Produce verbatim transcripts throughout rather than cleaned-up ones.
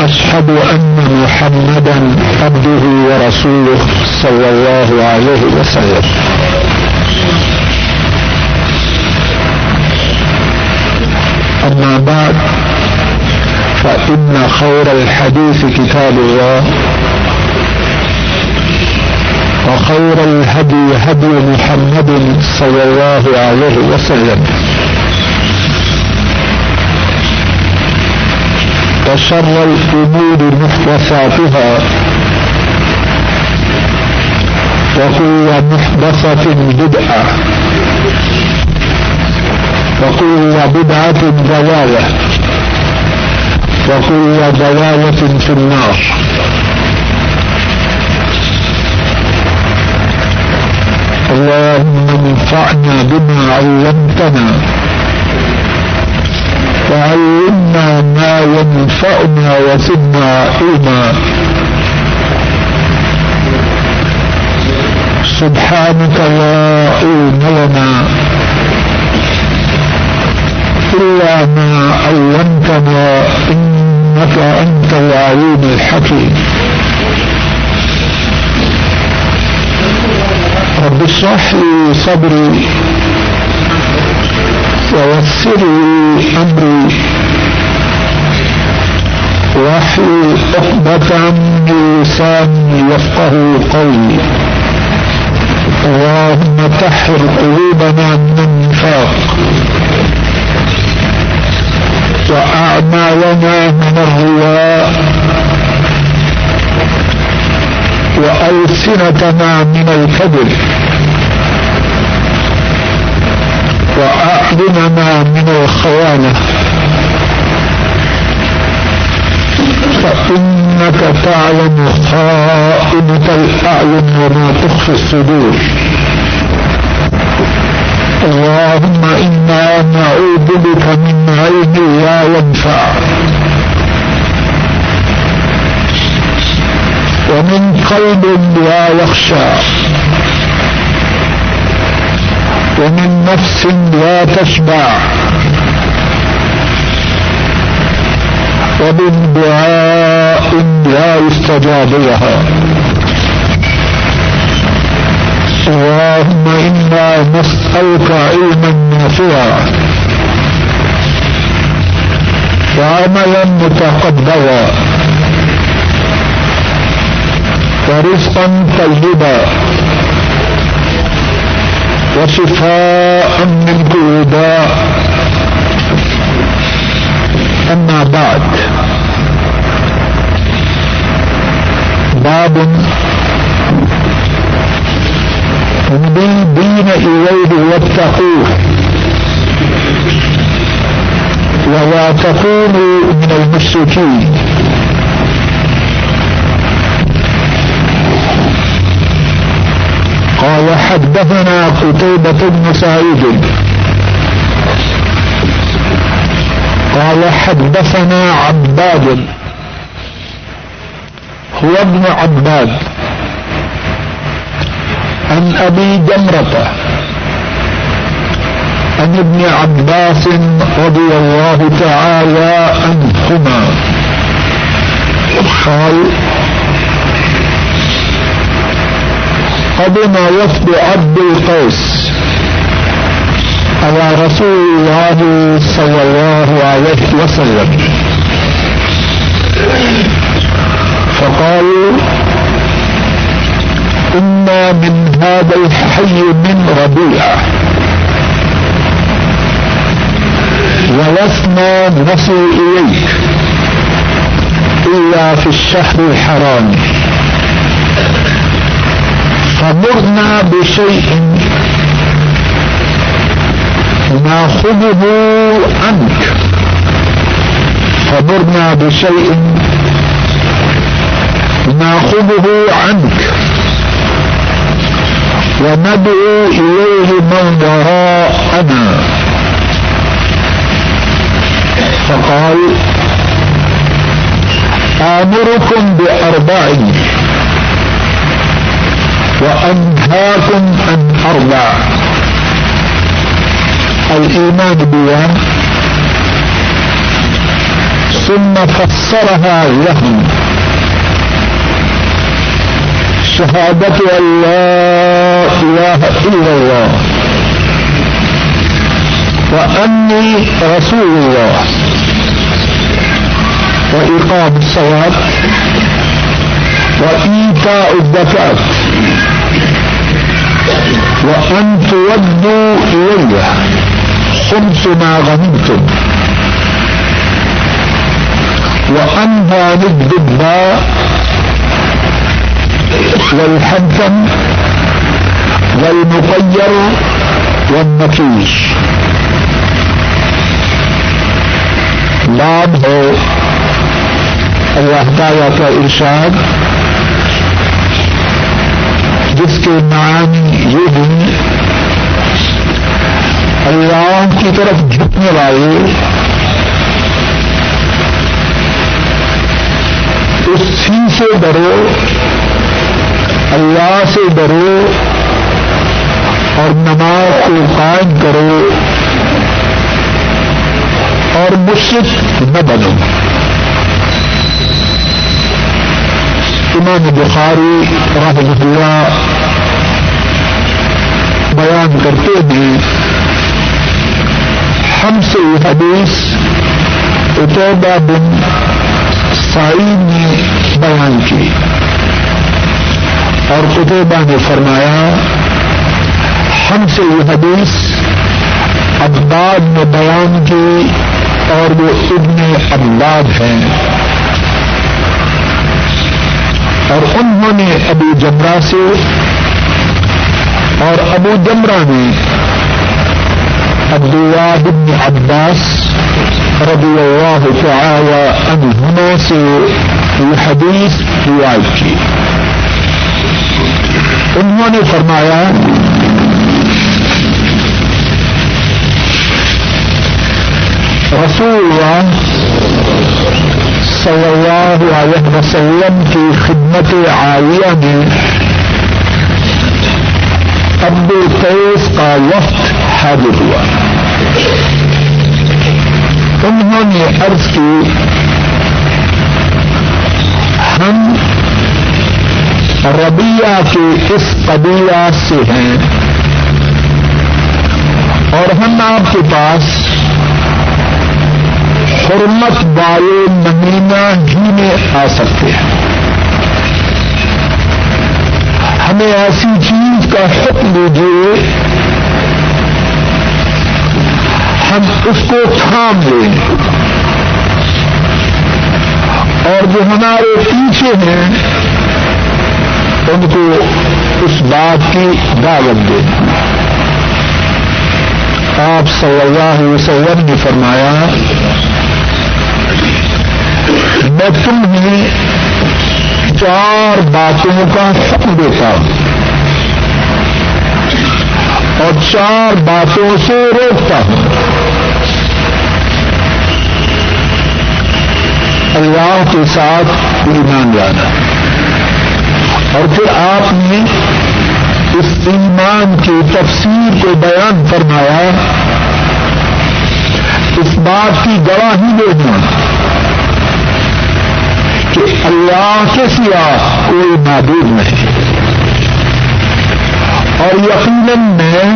وأشهد أن محمدا عبده ورسوله صلى الله عليه وسلم. أما بعد، فإن خير الحديث كتاب الله، وخير الهدي هدي محمد صلى الله عليه وسلم، وشر الأمور محدثاتها، وكل محدثة بدعة، وكل بدعة ضلالة، وكل ضلالة في النار. اللهم انفعنا بما علمتنا، وعلمنا ما ينفعنا، وزدنا علما. سبحانك لا علم لنا إلا ما علمتنا، إنك أنت العليم الحكيم. رب اشرح لي صدري ويسر لي أمري واحلل عقدة من لساني يفقهوا قولي. اللهم طهر قلوبنا من النفاق وأعمالنا من الرياء وألسنتنا من الكذب وأعيننا من الخيانة، فإنك تعلم خائنة الأعين وما تخفي الصدور. اللهم إنا نعوذ بك من علم لا ينفع، ومن قلب لا يخشع، ومن نفس لا تشبع، ومن دعاء لا يستجاب لها. اللهم إنا نسألك علما نافعا وعملا متقبلا ورزقا طيبا وشفاء من كل داء. أما بعد، باب ادعوا الدين إليه واتقوه، ولا تكونوا من المشركين. قال حدثنا قتيبة بن سعيد قال حدثنا عباد، هو ابن عباد، عن أبي جمرة عن ابن عباس رضي الله تعالى عنهما قال: قدم وفد عبد القيس على رسول الله صلى الله عليه وسلم، فقالوا: إنا من هذا الحي من ربيعة، ولسنا نصل إليك إلا في الشهر الحرام، فمرنا بشيء ناخذه عنك فمرنا بشيء ناخذه عنك وندعو إليه من وراءنا. فقال: آمركم بأربع وأنهاكم عن أربع: الإيمان بالله، ثم فسرها لهم شهادة أن لا إله إلا الله وأني رسول الله وإقام الصلاة وإيتاء الزكاة وأن تودوا إلي خمس ما غنمتم وأن عن الذب والحنثم والمطير والنكيش. لام ہے اللہ تعالیٰ کا ارشاد جس کے معنی یہ ہیں اللہ کی طرف جھکنے والے، اسی سے ڈرو، اللہ سے ڈرو اور نماز کو قائم کرو اور مشرک نہ بنو. امام بخاری رحمہ اللہ بیان کرتے ہیں ہم سے یہ حدیث عتبہ بن سعید نے بیان کی اور قتیبہ نے فرمایا ہم سے یہ حدیث عباد نے بیان کی اور وہ ابن عباد ہیں، اور انہوں نے ابو جمرہ سے اور ابو جمرہ نے عبداللہ بن عباس رضی اللہ تعالی عنہما سے یہ حدیث روایت کی. انہوں نے فرمایا رسول اللہ صلی اللہ علیہ وسلم کی خدمت عالیہ میں ابو قیس کا وفد حاضر ہوا. انہوں نے عرض کی ہم ربیہ کے اس قبیلہ سے ہیں اور ہم آپ کے پاس حرمت والے مہینہ ہی میں آ سکتے ہیں، ہمیں ایسی چیز کا حکم دیجیے ہم اس کو تھام لیں، اور جو ہمارے پیچھے ہیں ان کو اس بات کی دعوت دیں. آپ صلی اللہ علیہ وسلم نے فرمایا میں تمہیں چار باتوں کا حکم دیتا ہوں اور چار باتوں سے روکتا ہوں. اللہ کے ساتھ ایمان لانا، اور پھر آپ نے اس ایمان کی تفسیر کو بیان فرمایا اس بات کی گواہی دینا کہ اللہ کے سوا کوئی معبود نہیں، اور یقیناً میں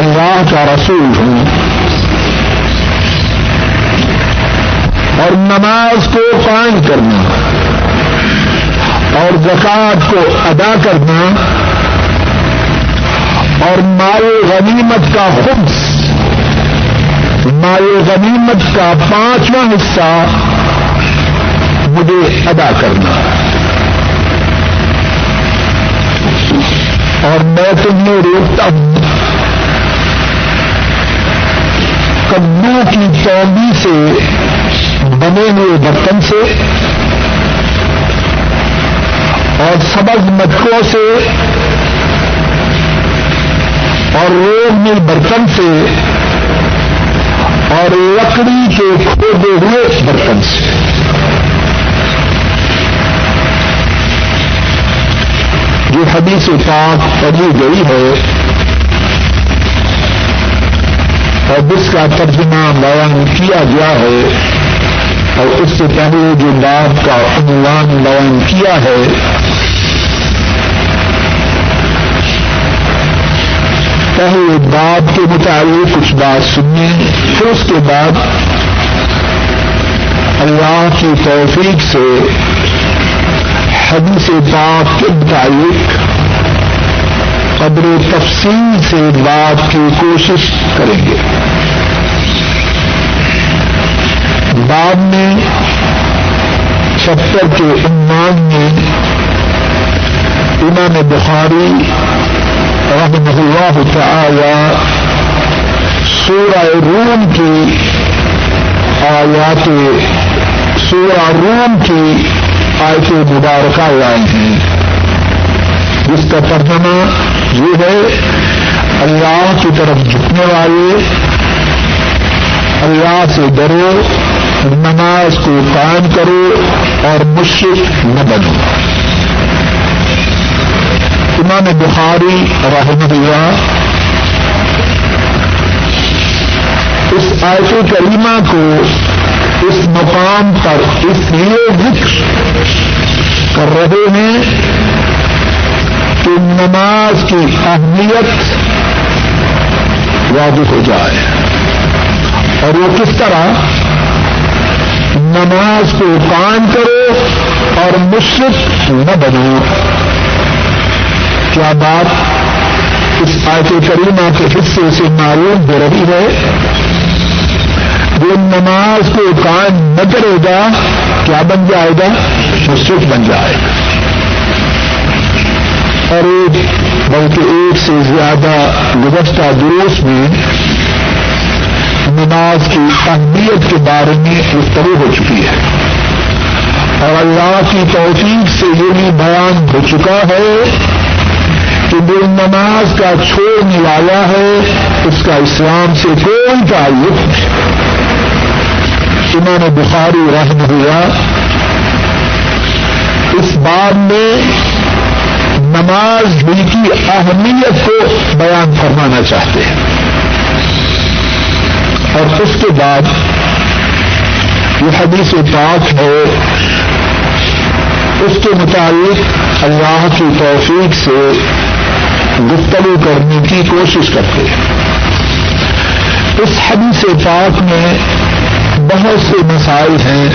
اللہ کا رسول ہوں، اور نماز کو قائم کرنا اور زکوٰۃ کو ادا کرنا اور مال غنیمت کا خمس، مال غنیمت کا پانچواں حصہ مجھے ادا کرنا، اور میں تمہیں روکتا ہوں کدو کی چوبی سے بنے ہوئے برتن سے اور سبز مٹکوں سے اور روغنی برتن سے اور لکڑی کے کھودے ہوئے برتن سے. یہ حدیث پاک پڑھی گئی ہے اور جس کا ترجمہ بیان کیا گیا ہے اور اس سے پہلے جو بات کا عنوان بیان کیا ہے پہلے بات کے متعلق کچھ بات سننے، پھر اس کے بعد اللہ کی توفیق سے حدیث پاک کے متعلق قدر تفصیل سے بات کی کوشش کریں گے. بعد میں چپٹر کے عنوان میں امام بخاری رحمہ اللہ تعالی سورہ روم کی آیات سورہ روم کی آیت مبارکہ لائے ہیں، جس کا ترجمہ یہ ہے اللہ کی طرف جھکنے والے، اللہ سے ڈرو، نماز کو قائم کرو اور مشرک نہ بنو. امام بخاری رحمہ اللہ اس آیت کریمہ کو اس مقام پر اس لیے ذکر کر رہے ہیں کہ نماز کی اہمیت واضح ہو جائے، اور وہ کس طرح نماز کو قائم کرو اور مشرک نہ بنو. کیا بات اس آیت کریمہ کے حصے سے معلوم ہو رہی ہے؟ جو نماز کو قائم نہ کرے گا کیا بن جائے گا؟ مشرک بن جائے گا. اور ایک بلکہ ایک سے زیادہ گزشتہ دروس میں نماز کی اہمیت کے بارے میں گفتگو ہو چکی ہے، اور اللہ کی توفیق سے یہ بھی بیان ہو چکا ہے کہ بے نماز کا چھوڑنے والا ہے اس کا اسلام سے کوئی تعلق نہیں. امام بخاری رحمہ اللہ اس باب میں نماز بھی کی اہمیت کو بیان فرمانا چاہتے ہیں، اور اس کے بعد یہ حدیث پاک ہے اس کے متعلق اللہ کی توفیق سے گفتگو کرنے کی کوشش کرتے ہیں. اس حدیث پاک میں بہت سے مسائل ہیں،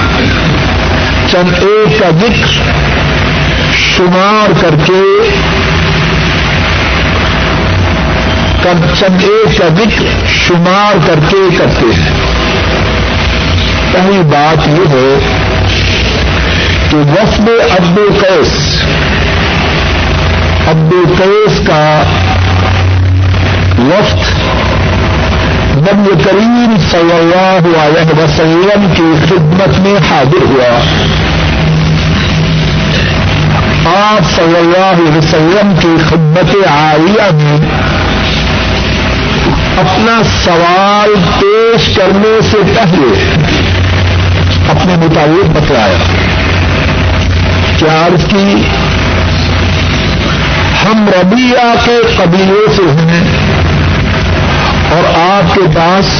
چند ایک کا ذکر شمار کر کے چند ایک کا ذکر شمار کر کے کرتے ہیں. پہلی بات یہ ہے کہ وفد عبد القیس عبد القیس کا وفد نبی کریم صلی اللہ علیہ وسلم کی خدمت میں حاضر ہوا. آپ صلی اللہ علیہ وسلم کی خدمت عالیہ میں اپنا سوال پیش کرنے سے پہلے اپنے متعلق بتلایا کہ عرض کی ہم ربیعہ کے قبیلے سے ہیں اور آپ کے پاس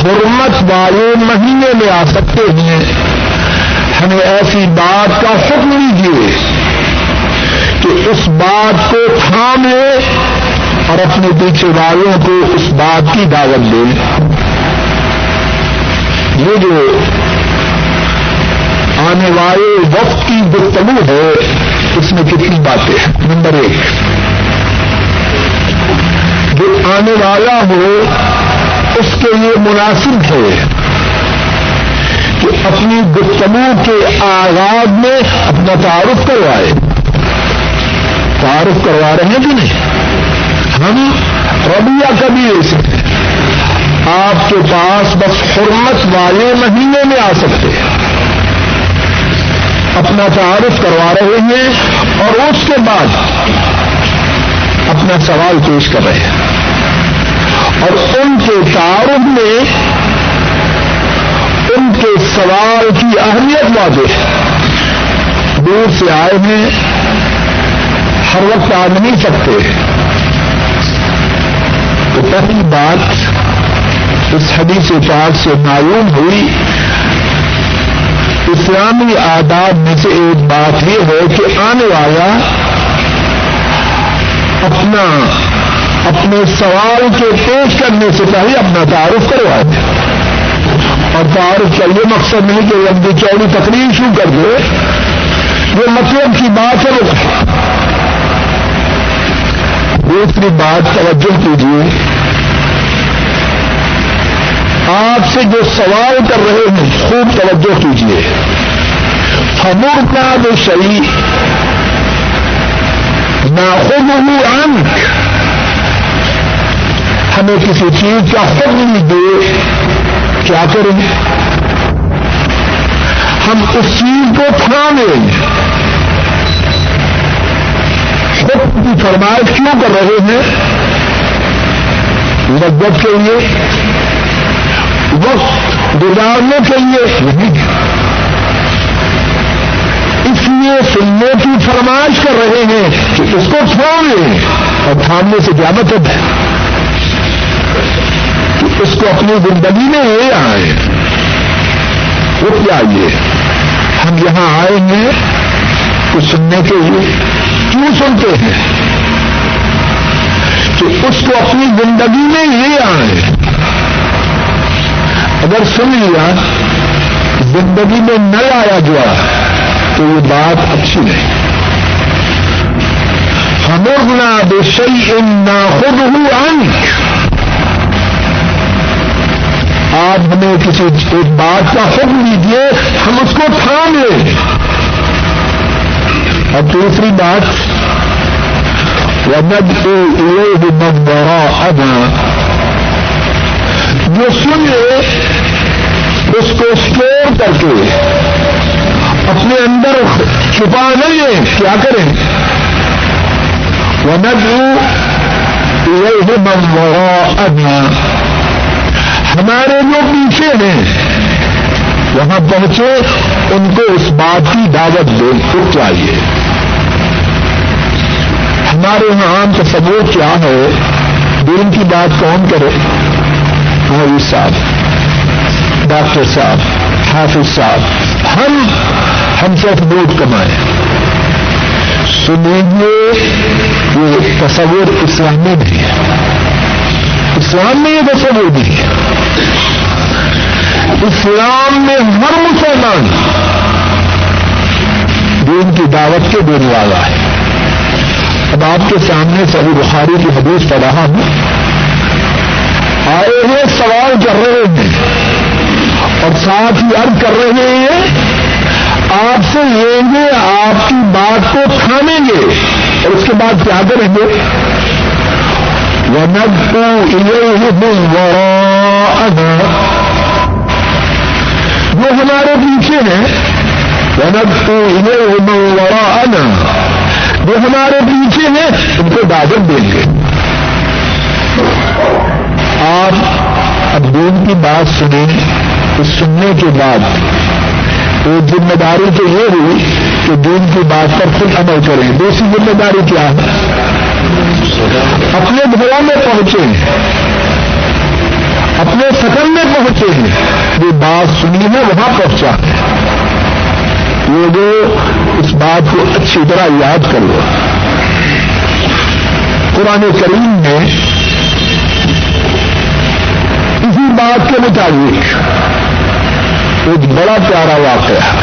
حرمت والے مہینے میں آ سکتے ہیں، ہمیں ایسی بات کا حکم دیجیے کہ اس بات کو تھام لے اور اپنے پیچھے والوں کو اس بات کی دعوت دیں. یہ جو آنے والے وقت کی گفتگو ہے اس میں کتنی باتیں ہیں. نمبر ایک، جو آنے والا ہو اس کے لیے مناسب ہے کہ اپنی گفتگو کے آغاز میں اپنا تعارف کروائے. تعارف کروا رہے ہیں کہ نہیں؟ ہم ربیہ قبیلے سے آپ کے پاس بس حرمت والے مہینے میں آ سکتے ہیں، اپنا تعارف کروا رہے ہیں اور اس کے بعد اپنا سوال پیش کر رہے ہیں، اور ان کے تعارف میں ان کے سوال کی اہمیت واضح ہے. دور سے آئے ہیں، ہر وقت آ نہیں سکتے. تو پہلی بات اس حدیث پاک سے معلوم ہوئی اسلامی آداب میں سے ایک بات یہ ہے کہ آنے والا اپنا اپنے سوال کے پیش کرنے سے پہلے اپنا تعارف کروائے, اور تعارف کا یہ مقصد نہیں کہ لمبی چوڑی تقریر شروع کر دے, یہ مطلب کی بات ہے. دوسری بات توجہ کیجیے, آپ سے جو سوال کر رہے ہیں خوب توجہ کیجیے. فمرتہ جو شریف ناخذہ عنک, ہمیں کسی چیز کا خود نہیں دے, کیا کریں ہم اس چیز کو تھامیں؟ خود کی فرمائش کیوں کر رہے ہیں؟ مدد کے لیے, وقت گزارنے کے لیے. اس لیے سننے کی فرمائش کر رہے ہیں کہ اس کو تھام لیں, اور تھامنے سے کیا مطلب ہے کہ اس کو اپنی زندگی میں لے آئے. وہ کیا یہ ہم یہاں آئے ہیں تو سننے کے لیے کیوں سنتے ہیں؟ کہ اس کو اپنی زندگی میں لے آئے. اگر سن لیا زندگی میں نہ آیا جا تو یہ بات اچھی نہیں. فمرنا بشیء ناخذہ عنک, آپ ہمیں کسی ایک بات کا حکم دیجیے, ہم اس کو تھام لیں. اور دوسری بات وندعو الیہ من وراءنا, جو سن لے اس کو اسٹور کر کے اپنے اندر چھپا نہ لیں, کیا کریں؟ وَنَدْعُو إِلَيْهِ مَنْ وَرَاءَنَا, ہمارے جو پیچھے ہیں وہاں پہنچے ان کو اس بات کی دعوت دیں. کو چاہیے ہمارے یہاں عام تصور کیا ہے, دین کی بات کون کرے؟ مولوی صاحب, ڈاکٹر صاحب, حافظ صاحب, ہم ہم سے ووٹ کمائیں. سنیے یہ تصور اسلام میں بھی ہے, اسلام میں یہ تصور بھی ہے. اسلام میں ہر مسلمان دین کی دعوت کے دینے والا ہے. اب آپ کے سامنے صحیح بخاری کی حدیث پڑھ رہا ہوں, آئے ہیں سوال کر رہے ہیں اور ساتھ ہی عرض کر رہے ہیں آپ سے لیں گے, آپ کی بات کو تھامیں گے, اور اس کے بعد کیا کریں گے؟ وَنَدْعُو إِلَيْهِ مِنْ وَرَاءَنَا, وہ ہمارے پیچھے ہیں. وَنَدْعُو إِلَيْهِ مِنْ وَرَاءَنَا, وہ ہمارے پیچھے ہیں, ان کو دعوت دیں گے. آپ اب دین کی بات سنیں, اس سننے کے بعد ایک ذمہ داری تو یہ ہوئی کہ دین کی بات پر خود عمل کریں. دوسری ذمہ داری کیا ہے؟ اپنے گھروں میں پہنچے, اپنے سکن میں پہنچے ہیں, جو بات سنی ہے وہاں پہنچا ہے. یہ جو اس بات کو اچھی طرح یاد کر لو, قرآن کریم میں اسی بات کے مطابق ایک بڑا پیارا واقعہ ہے.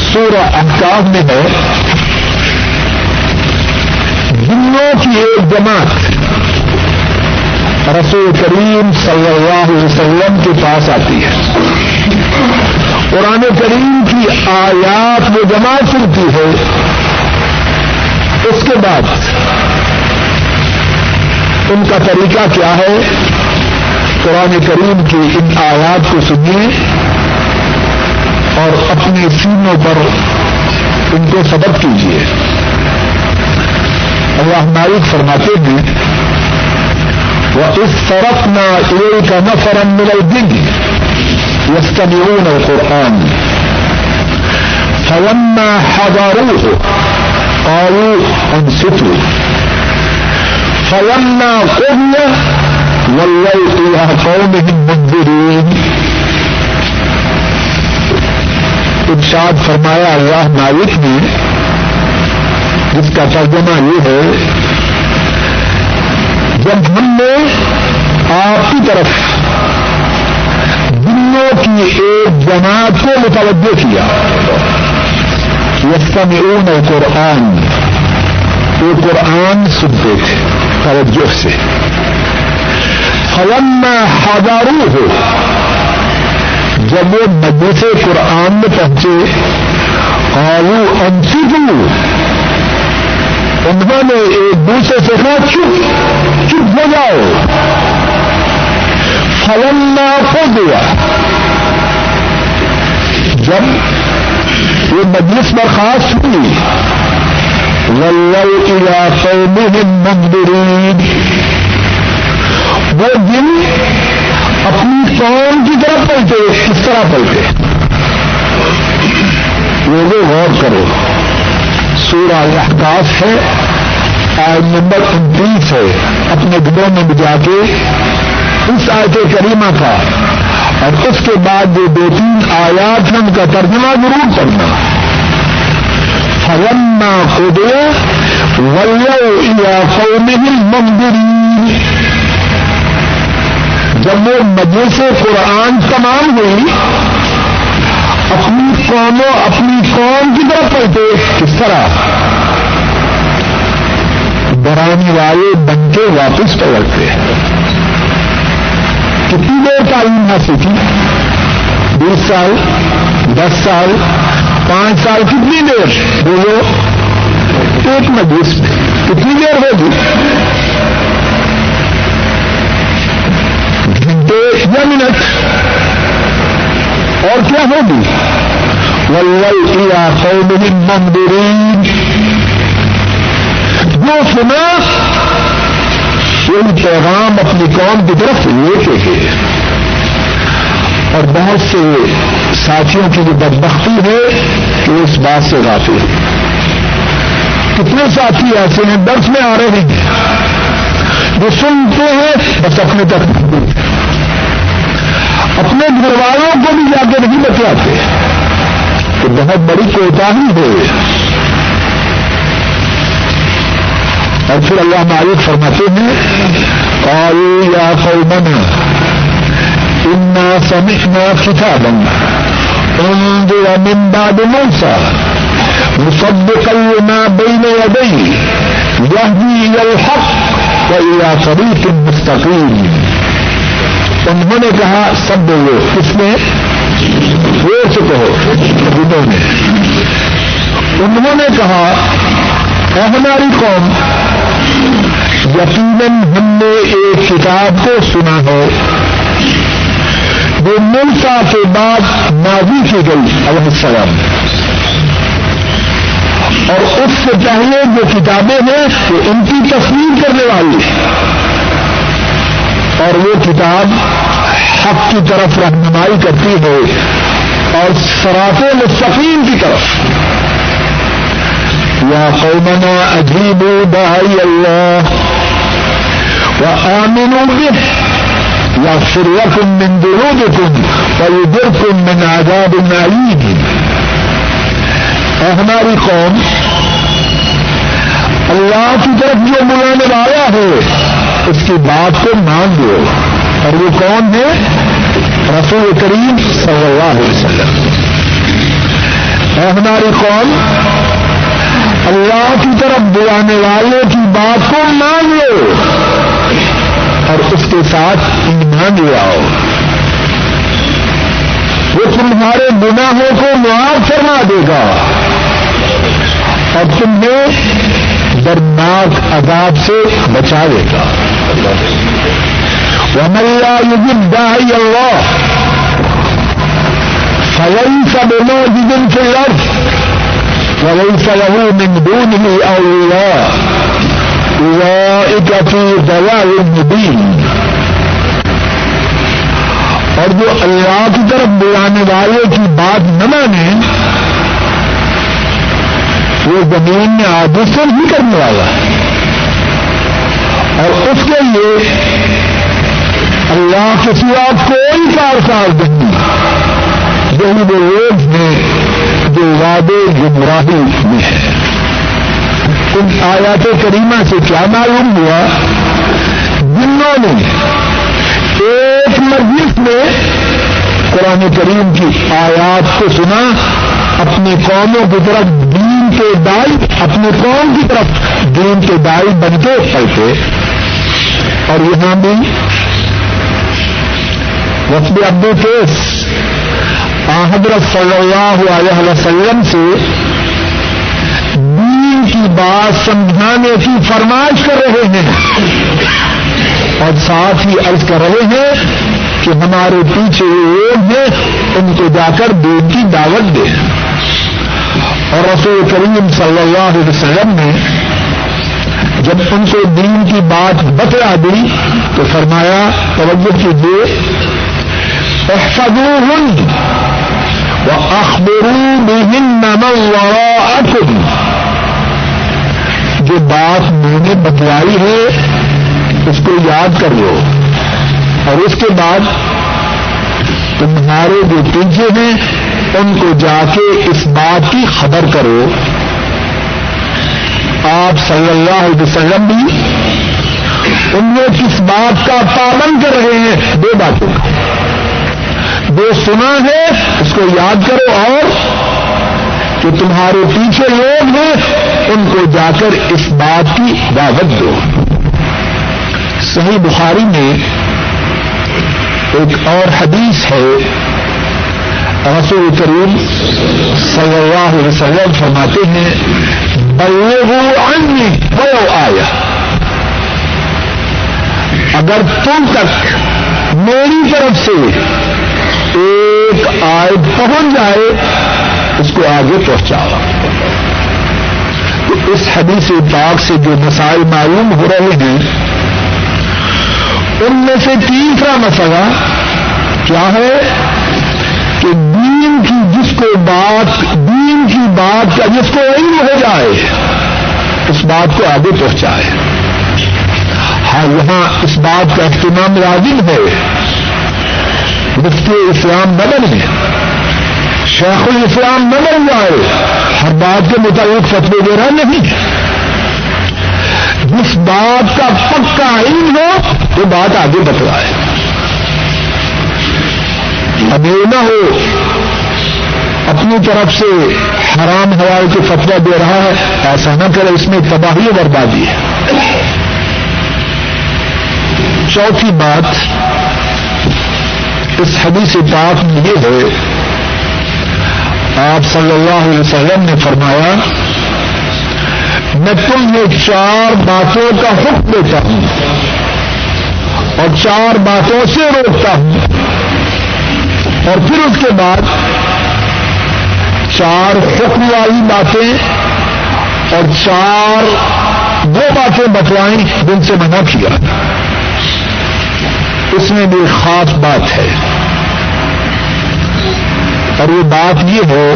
سورہ احقاف میں ہے, جنوں کی ایک جماعت رسول کریم صلی اللہ علیہ وسلم کے پاس آتی ہے. قرآن کریم کی آیات وہ جماعت سنتی ہے, اس کے بعد ان کا طریقہ کیا ہے؟ قرآن کریم کی ان آیات کو سنیے اور اپنے سینوں پر ان کو سبق کیجیے. اللہ مالک فرماتے ہیں وَإِذْ سَرَقْنَا إِلَيْكَ نَفَرًا مِنَ الْجِنِّ يَسْتَمِعُونَ الْقُرْآنَ فَلَمَّا حَضَرُوهُ قَالُوا أَنْصِتُوا فَلَمَّا قُضِيَ وَلَّوْا إِلَىٰ قَوْمِهِمْ مُنذِرِينَ. ایک ارشاد فرمایا اللہ مالک نے، جس کا ترجمہ یہ ہے جب ہم نے آپ کی طرف دنوں کی ایک جماعت کو متوجہ کیا، یستمعون القرآن، وہ قرآن سنتے تھے توجہ سے، فلما حضروہ، جب وہ مجلس قرآن میں پہنچے، قالوا انصتوا، انہوں نے ایک دوسرے سے کہا چپ چپ ہو جاؤ، فلما قضوا، جب وہ مجلس برخاست ہوئی، ولوا الی قومہم منذرین، وہ دن اپنی قوم کی طرف پلٹے، اس طرح پلٹے. لوگوں غور کرو، سورہ احقاف ہے، آیت نمبر انتیس ہے، اپنے دلوں میں بجا کے اس آیت کریمہ کا اور اس کے بعد جو دو تین آیات ہیں ان کا ترجمہ ضرور کرنا. فلما قضوا ولوا الی قومہم منذرین، جب وہ مجلس قرآن تمام ہوئی اپنی قوموں اپنی قوم کی طرف پلٹے، کس طرح ڈرانے والے بن کے واپس پلٹتے. کتنی دیر تعلیم حاصل کی؟ بیس سال، دس سال، پانچ سال، کتنی دیر؟ بولو ایک مجلس میں کتنی دیر ہوگی؟ یا منٹ اور کیا ہوگی؟ واللہ یا قومہم منذرین، جو سنا ان پیغام اپنی قوم کی طرف لیتے گئے. اور بہت سے ساتھیوں کی جو بدبختی ہے کہ اس بات سے غافل ہیں. کتنے ساتھی ایسے ہیں درس میں آ رہے ہیں جو سنتے ہیں بس اپنے تک، اپنے گھر والوں کو بھی جا کے نہیں بتلاتے. تو بہت بڑی کوتاہی ہے. اور پھر اللہ مالک فرماتے ہیں قالوا یا قومنا انا سمعنا کتابا انزل من بعد موسیٰ مصدقا لما بین یدیہ یہدی الی الحق والی طریق مستقیم. انہوں نے کہا سب بولو، اس میں زور سے کہو، جنہوں نے انہوں نے کہا اے ہماری قوم، یقیناً ہم نے ایک کتاب کو سنا ہے جو موسیٰ کے بعد نازل کی گئی علیہ السلام، اور اس سے پہلے جو کتابیں ہیں وہ ان کی تصدیق کرنے والی، اور وہ کتاب حق کی طرف رہنمائی کرتی ہے اور صراط مستقیم کی طرف. یا قومنا اجیبوا داعی اللہ وآمنوا بہ یغفر لکم من ذنوبکم ویجرکم من عذاب الیم. اے ہماری قوم، اللہ کی طرف جو بلانے والا ہے اس کی بات کو مان لو. اور وہ کون ہے؟ رسول کریم صلی اللہ علیہ وسلم. اے ہماری قوم، اللہ کی طرف بلانے والے کی بات کو مان لو اور اس کے ساتھ ایمان لے آؤ. وہ تمہارے گناہوں کو معاف فرما دے گا اور تمہیں دردناک عذاب سے بچا دے گا. وَمَنْ لَا يُجِبْ دَاعِيَ اللَّهِ فَلَيْسَ بِمُعْجِزٍ فِي الْأَرْضِ وَلَيْسَ لَهُ مِنْ دُونِهِ أَوْلِيَاءُ أُولَئِكَ فِي ضَلَالٍ مُبِينٍ. اور جو اللہ کی طرف بلانے والے کی بات نہ مانے وہ زمین میں عاجز ہی کرنے والا ہے، اور اس کے لیے اللہ کے سوا کوئی کارساز نہیں. یہی وہ لوگ ہیں مراحل میں ہے. ان آیات کریمہ سے کیا معلوم ہوا؟ جنہوں نے ایک مجلس میں قرآن کریم کی آیات کو سنا, اپنی قوموں کی طرف دین کے دائی, اپنے قوم کی طرف دین کے دائی بن کے پھیلتے. اور یہاں بھی وفد ابو قیس حضرت صلی اللہ علیہ وسلم سے دین کی بات سمجھانے کی فرمائش کر رہے ہیں, اور ساتھ ہی عرض کر رہے ہیں کہ ہمارے پیچھے لوگ ہیں, ان کو جا کر دین کی دعوت دیں. اور رسول کریم صلی اللہ علیہ وسلم نے جب ان کو دین کی بات بتلا دی تو فرمایا, توجہ کیجیے, احفظوہن واخبروا بہن من وراءکم, جو بات میں نے بتلائی ہے اس کو یاد کر لو, اور اس کے بعد تمہارے جو پیچھے ہیں ان کو جا کے اس بات کی خبر کرو. آپ صلی اللہ علیہ وسلم بھی ان میں کس بات کا پابند کر رہے ہیں؟ دو باتوں کا, جو سنا ہے اس کو یاد کرو, اور جو تمہارے پیچھے لوگ ہیں ان کو جا کر اس بات کی دعوت دو. صحیح بخاری میں ایک اور حدیث ہے, رسول کریم صلی اللہ علیہ وسلم فرماتے ہیں, بلغوا عنی ولو آیہ, اگر تم تک میری طرف سے ایک آیت پہنچ جائے اس کو آگے پہنچاؤ. تو اس حدیث پاک سے جو مسائل معلوم ہو رہے ہیں ان میں سے تیسرا مسئلہ کیا ہے کہ دین کی جس کو بات دین کی بات کا جس کو علم ہو جائے اس بات کو آگے پہنچائے. ہاں, یہاں اس بات کا اہتمام لازم ہے, مفتی اسلام نہ بنے, شیخ الاسلام نہ بن جائے, ہر بات کے مطابق فتوی دے رہا نہیں. جس بات کا پکا علم ہو وہ بات آگے بتلائے. اب یہ نہ ہو اپنی طرف سے حرام حلال کے فتویٰ دے رہا ہے, ایسا نہ کرے, اس میں تباہی و بربادی ہے. چوتھی بات اس حدیث پاک میں یہ ہے, آپ صلی اللہ علیہ وسلم نے فرمایا, میں تمہیں چار باتوں کا حکم دیتا ہوں اور چار باتوں سے روکتا ہوں, اور پھر اس کے بعد چار حکم والی باتیں اور چار وہ باتیں بتلائیں جن سے منع کیا. اس میں بھی خاص بات ہے, اور وہ بات یہ ہے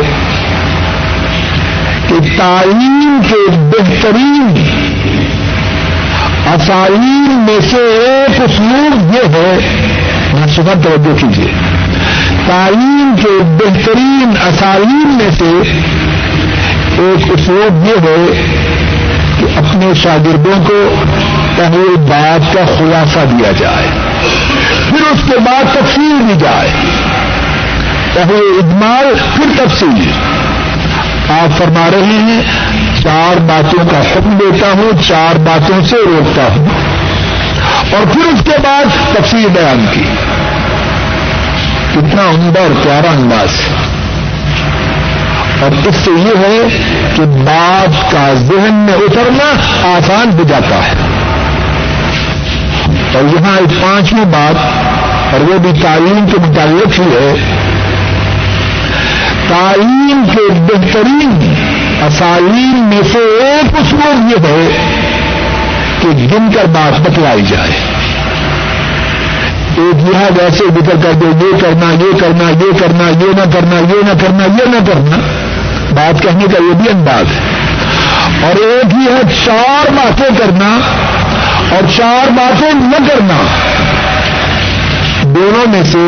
کہ تعلیم کے بہترین اسالیب میں سے ایک اسلوب یہ ہے, منصوبہ توجہ کیجیے, تعلیم کے بہترین اسالیب میں سے ایک اسلوب یہ ہے کہ اپنے شاگردوں کو پہلے بات کا خلاصہ دیا جائے, پھر اس کے بعد تفصیل دی جائے, پہلے اجمال پھر تفصیل. آپ فرما رہے ہیں چار باتوں کا حکم دیتا ہوں, چار باتوں سے روکتا ہوں, اور پھر اس کے بعد تفصیل بیان کی. کتنا عمدہ اور پیارا انداز ہے, اور اس سے یہ ہے کہ بات کا ذہن میں اترنا آسان ہو جاتا ہے. اور یہاں ایک پانچویں بات, اور وہ بھی تعلیم کے متعلق ہی ہے, تعلیم کے بہترین اسالین میں سے ایک اسلوب یہ ہے کہ گن کر بات بتلائی جائے. ایک یہ جیسے ذکر کر دو, یہ کرنا یہ کرنا یہ کرنا یہ نہ کرنا یہ نہ کرنا یہ نہ کرنا, بات کہنے کا یہ بھی انداز ہے. اور ایک یہ ہے چار باتیں کرنا اور چار باتیں نہ کرنا. دونوں میں سے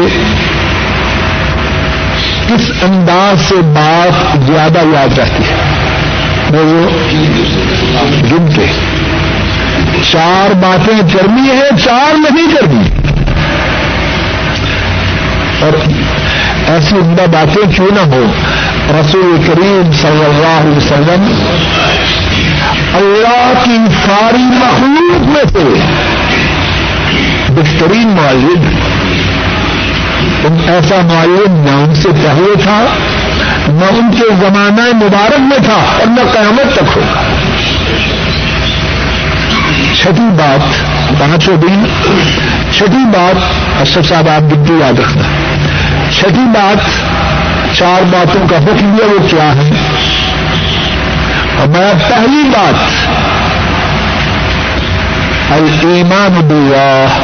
کس انداز سے بات زیادہ یاد رہتی ہے. میں وہ جن کے چار باتیں کرنی ہے چار نہیں کرنی, اور ایسی عمدہ باتیں کیوں نہ ہو, رسول کریم صلی اللہ علیہ وسلم اللہ کی ساری مخلوق میں سے بہترین معلم, ایسا معلم نہ ان سے پہلے تھا, نہ ان کے زمانہ مبارک میں تھا, اور نہ قیامت تک ہوگا. چھٹی بات, پانچوں دن چھٹی بات, اشرف صاحب آپ ڈبو یاد رکھنا, چھٹی بات, چار باتوں کا حکم دیا وہ کیا ہے. اور میں پہلی بات الایمان باللہ,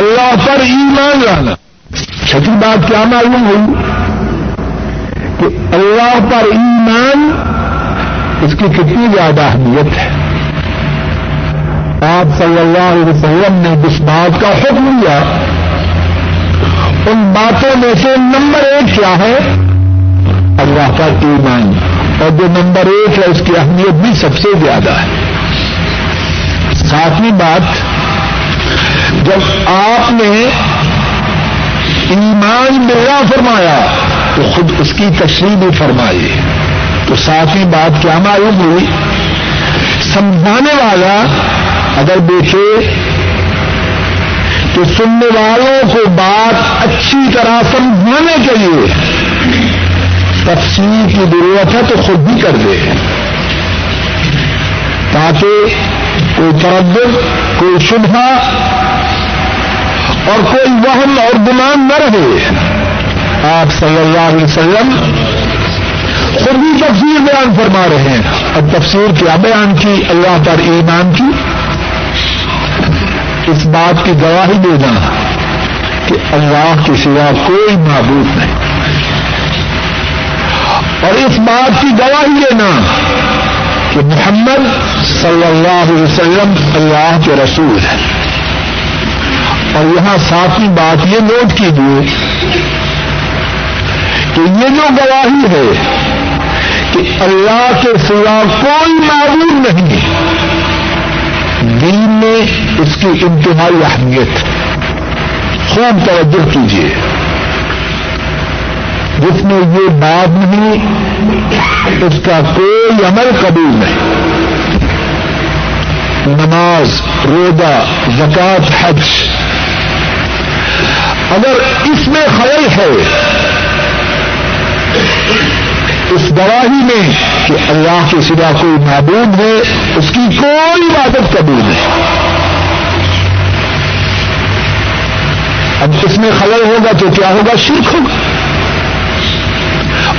اللہ پر ایمان لانا. چھٹی بات کیا معلوم ہوئی کہ اللہ پر ایمان اس کی کتنی زیادہ اہمیت ہے. آپ صلی اللہ علیہ وسلم نے جس بات کا حکم دیا ان باتوں میں سے نمبر ایک کیا ہے؟ اللہ پر ایمان. اور جو نمبر ایک ہے اس کی اہمیت بھی سب سے زیادہ ہے. ساتویں بات, جب آپ نے ایمان باللہ فرمایا تو خود اس کی تشریح بھی فرمائی. تو ساتویں بات کیا معلوم ہوئی؟ سمجھانے والا اگر دیکھے تو سننے والوں کو بات اچھی طرح سمجھانے کے لیے تفصیل کی ضرورت ہے تو خود بھی کر دے, تاکہ کوئی تردد, کوئی شبہ اور کوئی وہم اور گمان نہ رہے. آپ صلی اللہ علیہ وسلم خود بھی تفسیر بیان فرما رہے ہیں. اور تفسیر کیا بیان کی؟ اللہ پر ایمان کی. اس بات کی گواہی دینا کہ اللہ کے سوا کوئی معبود نہیں, اور اس بات کی گواہی دینا کہ محمد صلی اللہ علیہ وسلم اللہ کے رسول ہے. اور یہاں ساتویں بات یہ نوٹ کیجیے کہ یہ جو گواہی ہے کہ اللہ کے سوا کوئی معبود نہیں, دین میں اس کی انتہائی اہمیت. خوب توجہ کیجیے, جس میں یہ بات نہیں اس کا کوئی عمل قبول نہیں. نماز, روزہ, زکات, حج, اگر اس میں خلل ہے اس گواہی میں کہ اللہ کے سوا کوئی معبود ہے, اس کی کوئی عبادت قبول نہیں. اب اس میں خلل ہوگا تو کیا ہوگا؟ شرک ہوگا.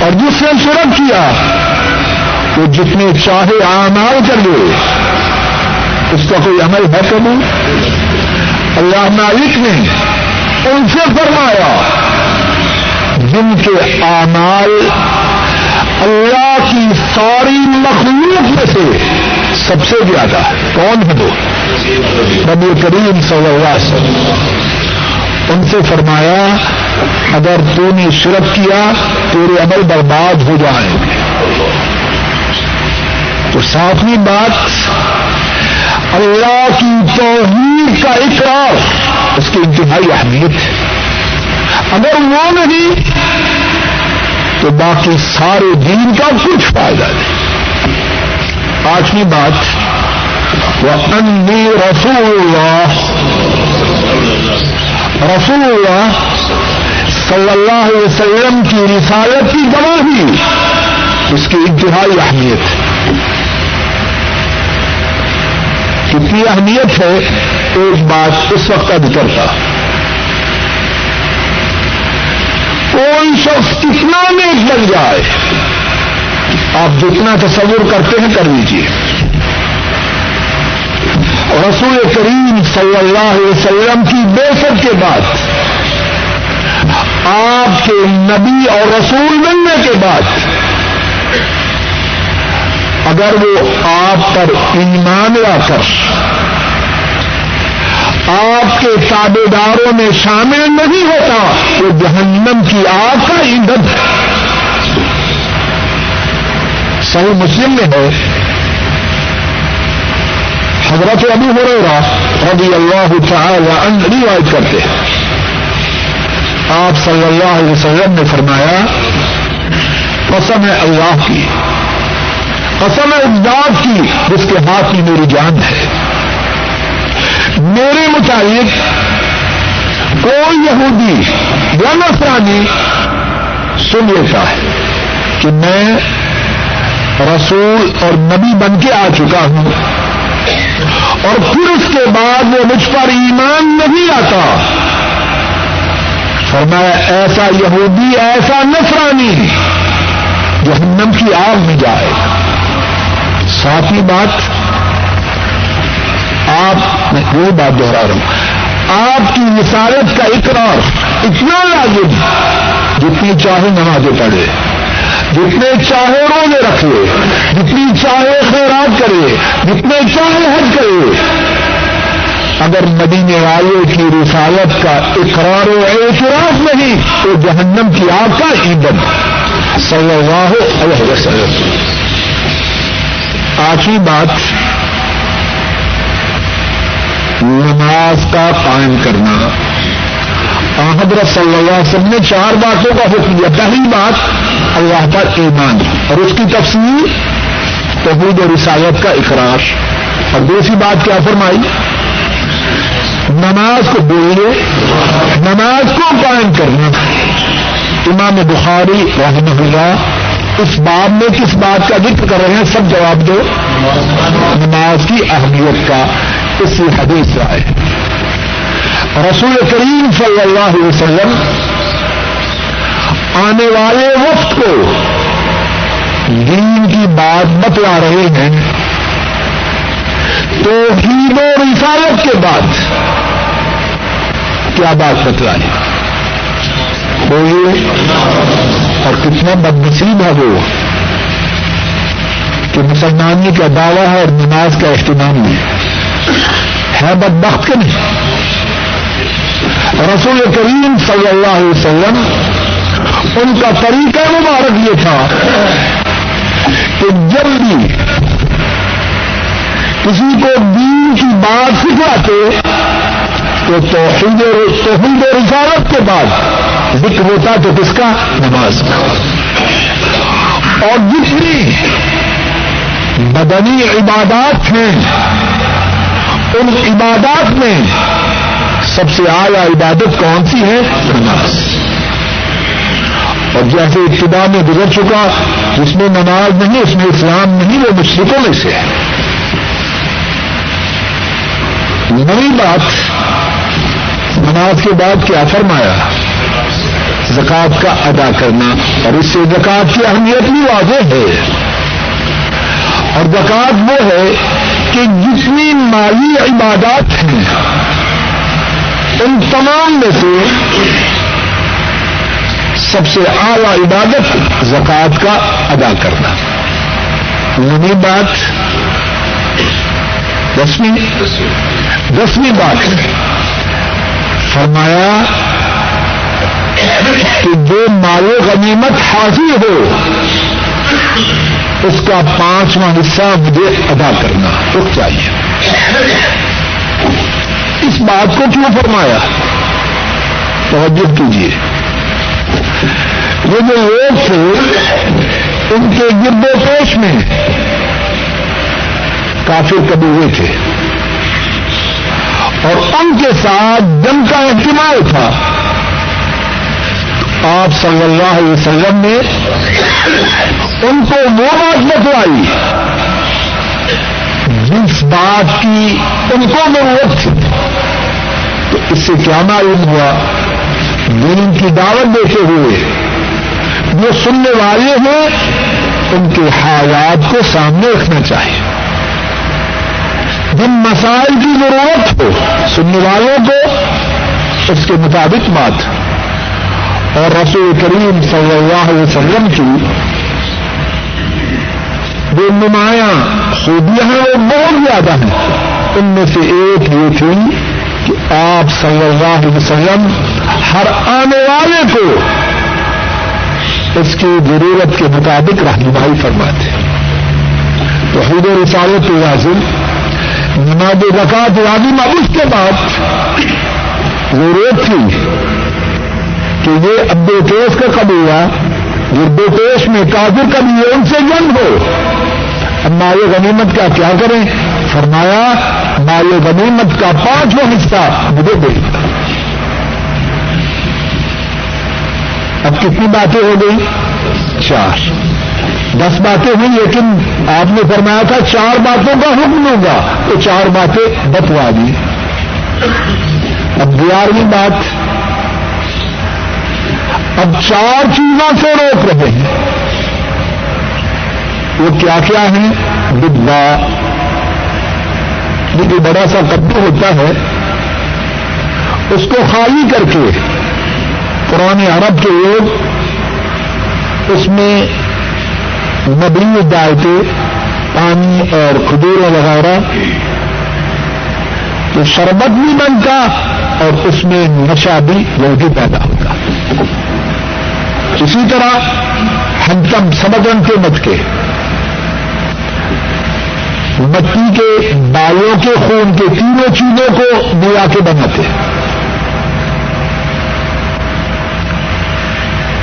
اور جس نے شرک کیا وہ جتنے چاہے اعمال کر لے اس کا کوئی عمل ہے قبول. اللہ مالک نے ان سے فرمایا جن کے اعمال اللہ کی ساری مخلوق میں سے سب سے زیادہ کون ہے؟ وہ نبی کریم صلی اللہ علیہ وسلم. ان سے فرمایا اگر تو نے شرک کیا تیرے عمل برباد ہو جائیں گے. تو ساتویں بات اللہ کی توحید کا اقرار, اس کی انتہائی اہمیت ہے. اگر وہ نہیں تو باقی سارے دین کا کچھ فائدہ نہیں. پانچویں بات وَأَنِّي رَسُولُ اللَّهِ, رسول اللہ صلی اللہ علیہ وسلم کی رسالت کی گواہی, اس کی انتہائی اہمیت ہے. کتنی اہمیت ہے ایک بات اس وقت کا ذکر تھا. کوئی شخص کتنا نیک بن جائے, آپ جتنا تصور کرتے ہیں کر لیجیے, رسول کریم صلی اللہ علیہ وسلم کی بعثت کے بعد, آپ کے نبی اور رسول بننے کے بعد اگر وہ آپ پر ایمان لا کر آپ کے تابے داروں میں شامل نہیں ہوتا وہ جہنم کی آگ کا ایندھن ہے. صحیح مسلم میں ہے حضرت ابو ہریرہ رضی اللہ تعالی عنہ روایت کرتے ہیں آپ صلی اللہ علیہ وسلم نے فرمایا قسم ہے اللہ کی, قسم ہے اس ذات کی جس کے ہاتھ میں میری جان ہے, میرے متعلق کوئی یہودی یا نصرانی سن لیتا ہے کہ میں رسول اور نبی بن کے آ چکا ہوں اور پھر اس کے بعد وہ مجھ پر ایمان نہیں آتا, فرمایا ایسا یہودی ایسا نصرانی جہنم کی آگ میں جائے. ساتویں بات آپ میں وہ بات دہرا رہا ہوں, آپ کی رسالت کا اقرار اتنا لازم جتنی چاہے نمازیں پڑھے, جتنے چاہے روزے رکھے, جتنی چاہے خیرات کرے, جتنے چاہے حج کرے, اگر مدینے والے کی رسالت کا اقرار و اعتراف نہیں تو جہنم کی آگ کا ایندھن. صلی اللہ علیہ وسلم. آخری بات نماز کا قائم کرنا. حضرت صلی اللہ علیہ وسلم نے چار باتوں کا حکم دیا. پہلی بات اللہ پر ایمان اور اس کی تفسیر توحید و رسالت کا اقرار, اور دوسری بات کیا فرمائی, نماز کو بولے, نماز کو قائم کرنا. امام بخاری رحمہ اللہ اس باب میں کس بات کا ذکر کر رہے ہیں, سب جواب دو نماز کی اہمیت کا. اسی حدیث رائے رسول کریم صلی اللہ علیہ وسلم آنے والے وقت کو دین کی بات بتلا رہے ہیں. توحید و رسالت کے بعد کیا بات بتلائی ہوئے, اور کتنا بدنصیب ہے وہ کہ مسلمانی کا دعویٰ ہے اور نماز کا اہتمام نہیں ہے. بدبخت کے نہیں, رسول کریم صلی اللہ علیہ وسلم ان کا طریقہ مبارک یہ تھا کہ جب بھی کسی کو دین کی بات سکھاتے تو توحید توحید و رسالت کے بعد ذکر ہوتا تو کس کا, نماز کا. اور جتنی بدنی عبادات ہیں ان عبادات میں سب سے اعلیٰ عبادت کون سی ہے, نماز. اور جیسے ابتدا میں گزر چکا جس میں نماز نہیں اس میں اسلام نہیں, وہ مشرکوں میں سے ہے. نئی بات نماز کے بعد کیا فرمایا, زکوٰۃ کا ادا کرنا, اور اس سے زکوٰۃ کی اہمیت بھی واضح ہے. اور زکوٰۃ وہ ہے کہ جتنی مالی عبادات ہیں ان تمام میں سے سب سے اعلیٰ عبادت زکوٰۃ کا ادا کرنا. نئی بات دسویں دسویں بات فرمایا کہ جو مال غنیمت حاصل ہو اس کا پانچواں حصہ مجھے ادا کرنا تو چاہیے. اس بات کو کیوں فرمایا, توجہ کیجیے. یہ جو لوگ تھے ان کے گرد و پیش میں کافر قبیلے تھے اور ان کے ساتھ جنگ کا اجتماع تھا. آپ صلی اللہ علیہ وسلم نے ان کو وہ بات بتلائی جس بات کی ان کو ضرورت تھی. تو اس سے کیا معلوم ہوا, دین کی دعوت دیتے ہوئے جو سننے والے ہیں ان کے حالات کو سامنے رکھنا چاہیے. جن مسائل کی ضرورت ہو سننے والوں کو اس کے مطابق بات, اور رسول کریم صلی اللہ علیہ وسلم کی جو نمایاں خوبیاں ہیں وہ بہت زیادہ ہیں. ان میں سے ایک یہ تھی کہ آپ صلی اللہ علیہ وسلم ہر آنے والے کو اس کی ضرورت کے مطابق رہنمائی فرماتے ہیں. تو حضور رسالت لازم نماز رکعت لازم. اب اس کے بعد ضرورت تھی کہ یہ ابو قیس کا قبیلہ ابو قیس میں کافر قبیلے ان سے جنگ ہو, اب مال غنیمت کا کیا کریں؟ فرمایا مال غنیمت کا پانچواں حصہ مجھے دے. اب کتنی باتیں ہو گئی؟ چار. دس باتیں ہوئی, لیکن آپ نے فرمایا تھا چار باتوں کا حکم لوں گا, تو چار باتیں بتوا دی. اب گیارہویں بات, اب چار چیزوں سے روک رہے ہیں. وہ کیا کیا ہیں؟ بدعا, جو بڑا سا قدم ہوتا ہے اس کو خالی کر کے قرآن عرب کے لوگ اس میں مبنی دائتیں پانی اور کھجور وغیرہ, تو شربت بھی بنتا اور اس میں نشہ بھی لوگی پیدا ہوتا. اسی طرح ہنتم سمجھن کے مت کے مٹی کے بالوں کے خون کے تینوں چیزوں کو ملا کے بناتے ہیں.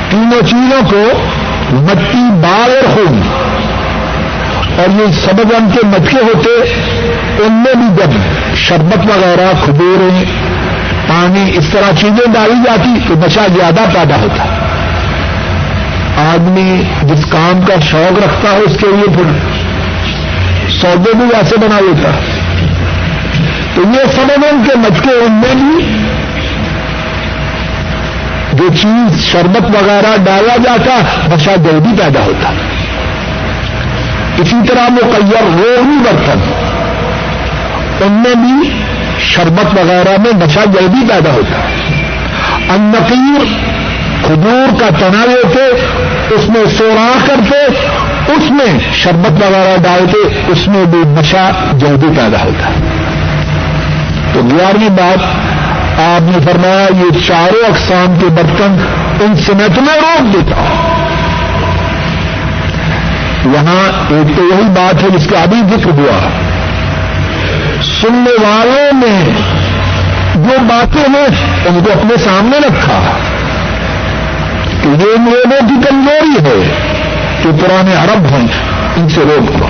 تینوں چیزوں کو مٹی, بال اور خون, اور یہ سبز رنگ کے مٹکے ہوتے, ان میں بھی جب شربت وغیرہ کھجوریں پانی اس طرح چیزیں ڈالی جاتی تو نشہ زیادہ پیدا ہوتا. آدمی جس کام کا شوق رکھتا ہے اس کے لیے پھر سودے بھی ویسے بنا لیتا. تو یہ سمن کے مٹکے, ان میں بھی جو چیز شربت وغیرہ ڈالا جاتا نشہ جلدی پیدا ہوتا. اسی طرح مقیر روحی برتن, ان میں بھی شربت وغیرہ میں نشہ جلدی پیدا ہوتا. النقیر کھجور کا تنا لیتے, اس میں سوراخ کرتے, اس میں شربت وغیرہ ڈالتے, اس میں بھی نشہ جلدی پیدا ہوتا. تو گیارہویں بات آپ نے فرمایا یہ چاروں اقسام کے برتن ان سمت میں روک دیتا. یہاں ایک تو یہی بات ہے جس کا ابھی ذکر ہوا, سننے والوں میں جو باتیں ہیں ان کو اپنے سامنے رکھا کہ یہ ان لوگوں کی کمزوری ہے جو پرانے عرب ہیں, ان سے روک کرو.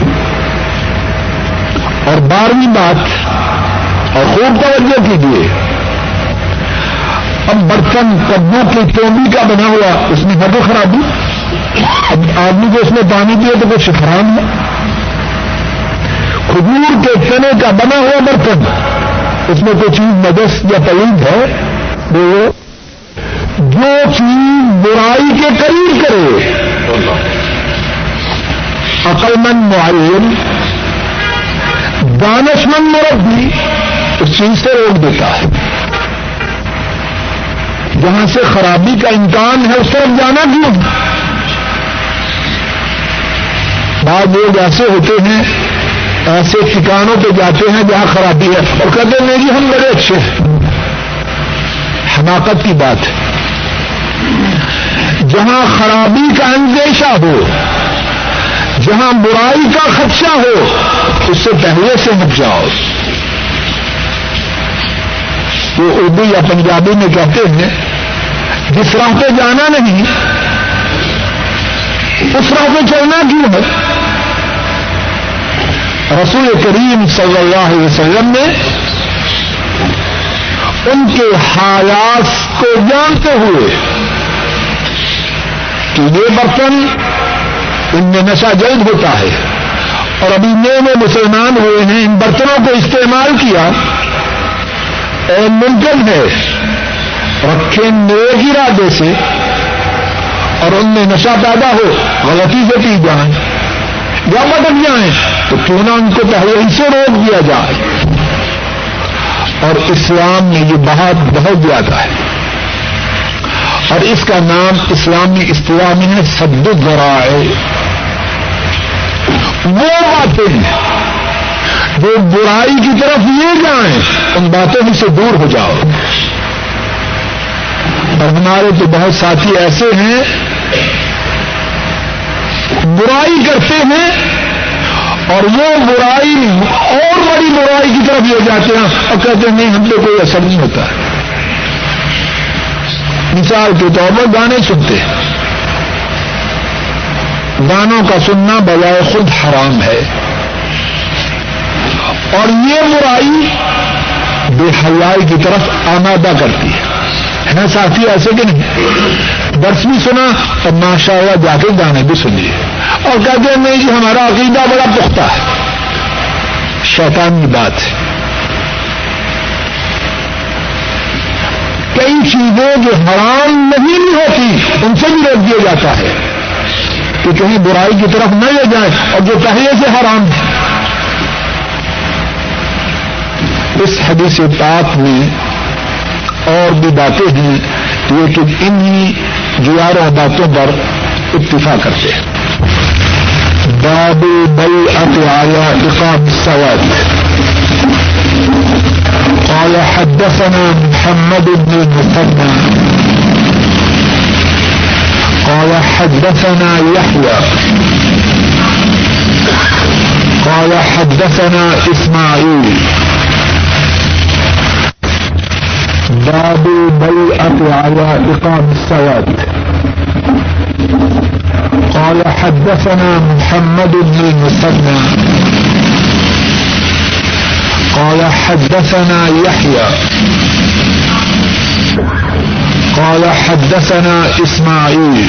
اور بارہویں بات, اور خوب توجہ کیجیے, اب برتن کدو کی چونڈی کا بنا ہوا اس میں ہر خرابی, اب آدمی کو اس میں پانی دیا تو کچھ حرام ہے. کھجور کے تنے کا بنا ہوا برتن, اس میں کوئی چیز نجس یا پلید ہے, وہ جو چیز برائی کے قریب کرے. عقل مند معلم, دانش مند مربی اس چیز سے روک دیتا ہے. جہاں سے خرابی کا امکان ہے اس طرف جانا کیوں؟ بعض لوگ ایسے ہوتے ہیں, ایسے ٹھکانوں پہ جاتے ہیں جہاں خرابی ہے اور کہتے ہیں نہیں ہم بڑے اچھے ہیں. حماقت کی بات ہے. جہاں خرابی کا اندیشہ ہو, جہاں برائی کا خدشہ ہو, اس سے پہلے سے ہٹ جاؤ. وہ اردو یا پنجابی میں کہتے ہیں جس راہ پہ جانا نہیں اس راہ پہ چلنا کیوں ہے. رسول کریم صلی اللہ علیہ وسلم نے ان کے حالات کو جانتے ہوئے کہ یہ برتن ان میں نشہ جلد ہوتا ہے, اور ابھی نئے نئے مسلمان ہوئے ہیں, ان برتنوں کو استعمال کیا اور ممکن ہے رکھے نیک ارادے سے اور ان میں نشہ پیدا ہو, غلطی سے پی جائیں یا بدل جائیں, تو کیوں نہ ان کو پہلے ان سے روک دیا جائے. اور اسلام میں یہ بہت بہت زیادہ ہے, اور اس کا نام اسلامی اصطلاح میں ہے سد الذرائع. وہ باتیں وہ برائی کی طرف یہ جائیں، ان باتوں میں سے دور ہو جاؤ. اور ہمارے تو بہت ساتھی ایسے ہیں برائی کرتے ہیں اور وہ برائی اور بڑی برائی کی طرف لے جاتے ہیں اور کہتے ہیں نہیں ہم پہ کوئی اثر نہیں ہوتا. مثال کے طور پر گانے سنتے ہیں، گانوں کا سننا بجائے خود حرام ہے، اور یہ برائی بے حیائی کی طرف آمادہ کرتی ہے. ہیں ساتھی ایسے کہ نہیں، درس بھی سنا اور ماشاء اللہ جا کے گانے بھی سنیے اور کہتے ہیں نہیں جی ہمارا عقیدہ بڑا پختہ ہے. شیطانی بات ہے. کئی چیزیں جو حرام نہیں ہوتی ان سے بھی روک دیا جاتا ہے کہ کہیں برائی کی طرف نہ لے جائیں، اور جو پہلے سے حرام ہے. اس حدیث پاک میں اور بھی باتیں ہیں لیکن انہی گیارہ باتوں پر اتفاق کرتے ہیں. باب بیعۃ علی اقام السواد. قال حدثنا محمد بن المثنى قال حدثنا يحيى قال حدثنا اسماعیل. باب بیعۃ علی اقام السواد. قال حدثنا محمد بن المثنى قال حدثنا يحيى قال حدثنا اسماعیل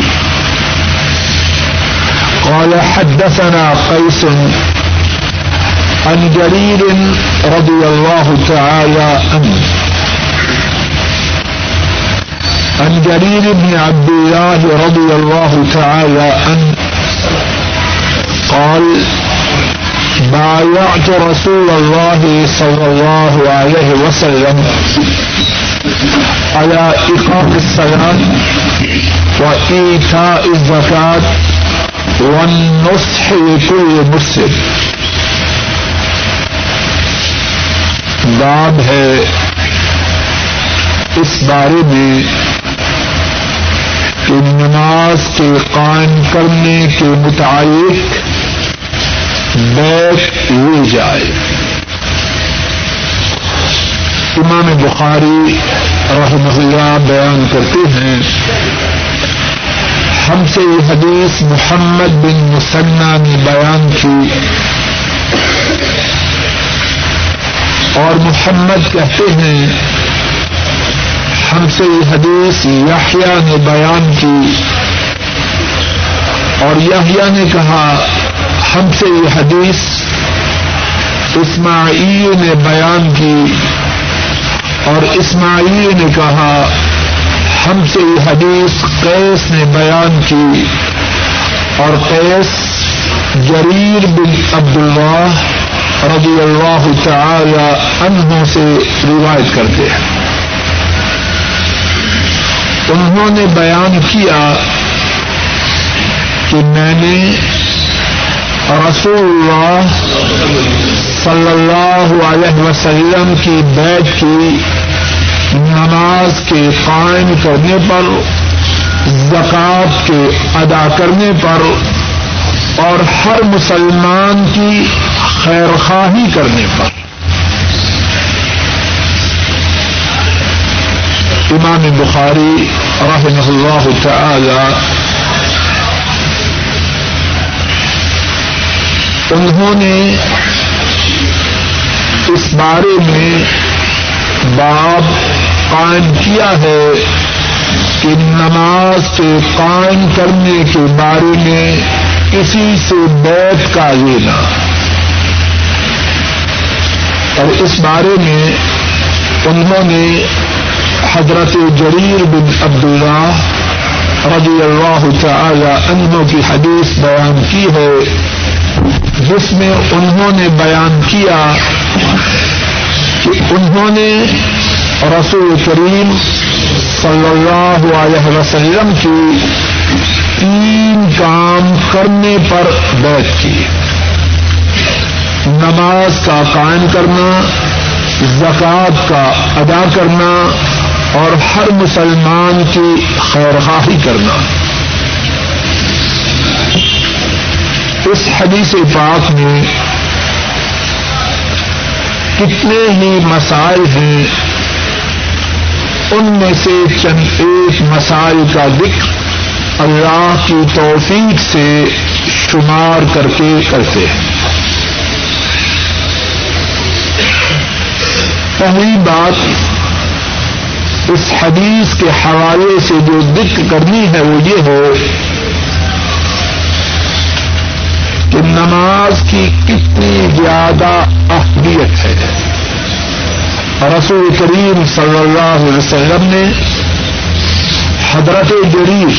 قال حدثنا قیس عن جرير رضی اللہ تعالی عنہ عن جرير بن عبد الله رضي الله تعالى عنه قال بايعت رسول الله صلى الله عليه وسلم على إقام الصلاة وإيتاء الزكاة والنصح لكل مسلم. باب ہے اس بارے میں کہ نماز کے قائم کرنے کے متعلق بیعت لی جائے. امام بخاری رحمہ اللہ بیان کرتے ہیں ہم سے یہ حدیث محمد بن مسنہ نے بیان کی، اور محمد کہتے ہیں ہم سے یہ حدیث یحییٰ نے بیان کی، اور یحییٰ نے کہا ہم سے یہ حدیث اسماعیل نے بیان کی، اور اسماعیل نے کہا ہم سے یہ حدیث قیس نے بیان کی، اور قیس جریر بن عبداللہ رضی اللہ تعالی عنہ سے روایت کرتے ہیں. انہوں نے بیان کیا کہ میں نے رسول اللہ صلی اللہ علیہ وسلم کی بیعت کی نماز کے قائم کرنے پر، زکوٰۃ کے ادا کرنے پر، اور ہر مسلمان کی خیر خواہی کرنے پر. امام بخاری رحمہ اللہ تعالی انہوں نے اس بارے میں باب قائم کیا ہے کہ نماز کے قائم کرنے کے بارے میں کسی سے بیعت کا لینا. اور اس بارے میں انہوں نے حضرت جریر بن عبداللہ رضی اللہ تعالی عنہ کی حدیث بیان کی ہے جس میں انہوں نے بیان کیا کہ انہوں نے رسول کریم صلی اللہ علیہ وسلم کی تین کام کرنے پر بیعت کی. نماز کا قائم کرنا، زکوٰۃ کا ادا کرنا اور ہر مسلمان کی خیرخواہی کرنا۔ اس حدیث پاک میں کتنے ہی مسائل ہیں، ان میں سے چند ایک مسائل کا ذکر اللہ کی توفیق سے شمار کر کے کرتے ہیں۔ پہلی بات اس حدیث کے حوالے سے جو ذکر کرنی ہے وہ یہ ہو کہ نماز کی کتنی زیادہ اہمیت ہے۔ رسول کریم صلی اللہ علیہ وسلم نے حضرت جریر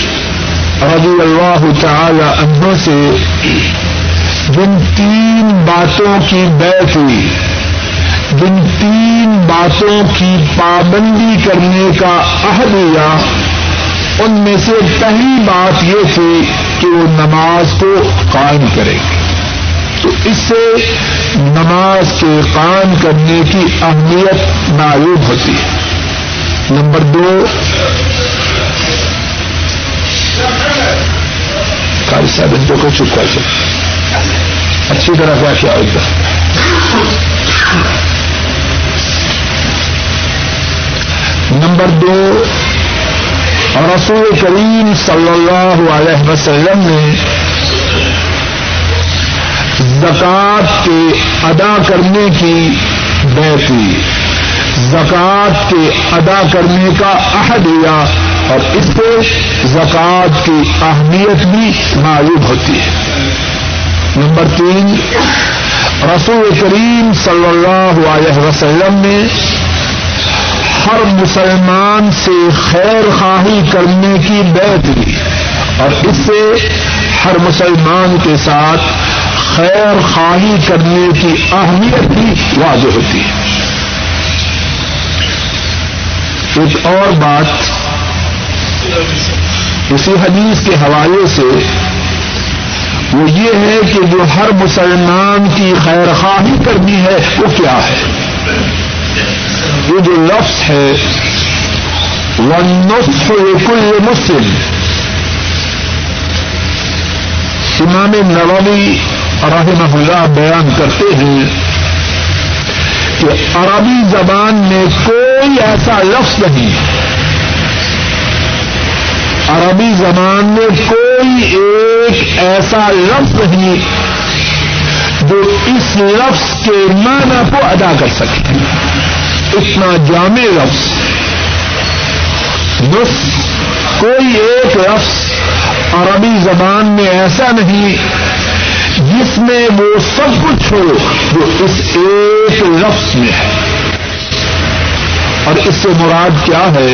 رضی اللہ تعالی عنہ سے جن تین باتوں کی بیعت ہوئی، جن تین باتوں کی پابندی کرنے کا عہد لیا، ان میں سے پہلی بات یہ تھی کہ وہ نماز کو قائم کرے گی۔ تو اس سے نماز کے قائم کرنے کی اہمیت معلوم ہوتی ہے۔ نمبر دو، قاری صاحب ان کو چپ کر سکتے اچھی طرح کیا کیا ہوگا۔ نمبر دو، رسول کریم صلی اللہ علیہ وسلم نے زکوٰۃ کے ادا کرنے کی بیعت کی، زکوٰۃ کے ادا کرنے کا عہد لیا، اور اس سے زکوٰۃ کی اہمیت بھی معلوم ہوتی ہے۔ نمبر تین، رسول کریم صلی اللہ علیہ وسلم نے ہر مسلمان سے خیر خواہی کرنے کی بیعت لی، اور اس سے ہر مسلمان کے ساتھ خیر خواہی کرنے کی اہمیت بھی واضح ہوتی ہے۔ ایک اور بات اسی حدیث کے حوالے سے وہ یہ ہے کہ جو ہر مسلمان کی خیر خواہی کرنی ہے وہ کیا ہے۔ یہ جو لفظ ہے وَالنُّصْحُ لِكُلِّ مُسْلِمٍ، امام نووی رحمہ اللہ بیان کرتے ہیں کہ عربی زبان میں کوئی ایسا لفظ نہیں، عربی زبان میں کوئی ایک ایسا لفظ نہیں جو اس لفظ کے معنی کو ادا کر سکتے ہیں۔ اتنا جامع لفظ نصح، کوئی ایک لفظ عربی زبان میں ایسا نہیں جس میں وہ سب کچھ ہو جو اس ایک لفظ میں ہے۔ اور اس سے مراد کیا ہے؟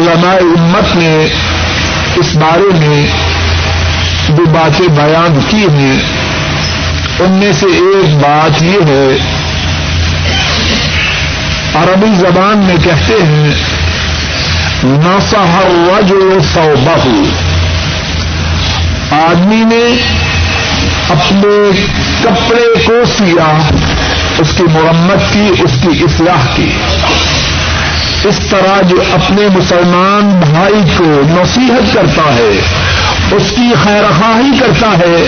علماء امت نے اس بارے میں جو باتیں بیان کی ہیں، ان میں سے ایک بات یہ ہے، عربی زبان میں کہتے ہیں نصح الرجل ثوبہ، آدمی نے اپنے کپڑے کو سیا، اس کی مرمت کی، اس کی اصلاح کی۔ اس طرح جو اپنے مسلمان بھائی کو نصیحت کرتا ہے، اس کی خیرخواہی کرتا ہے،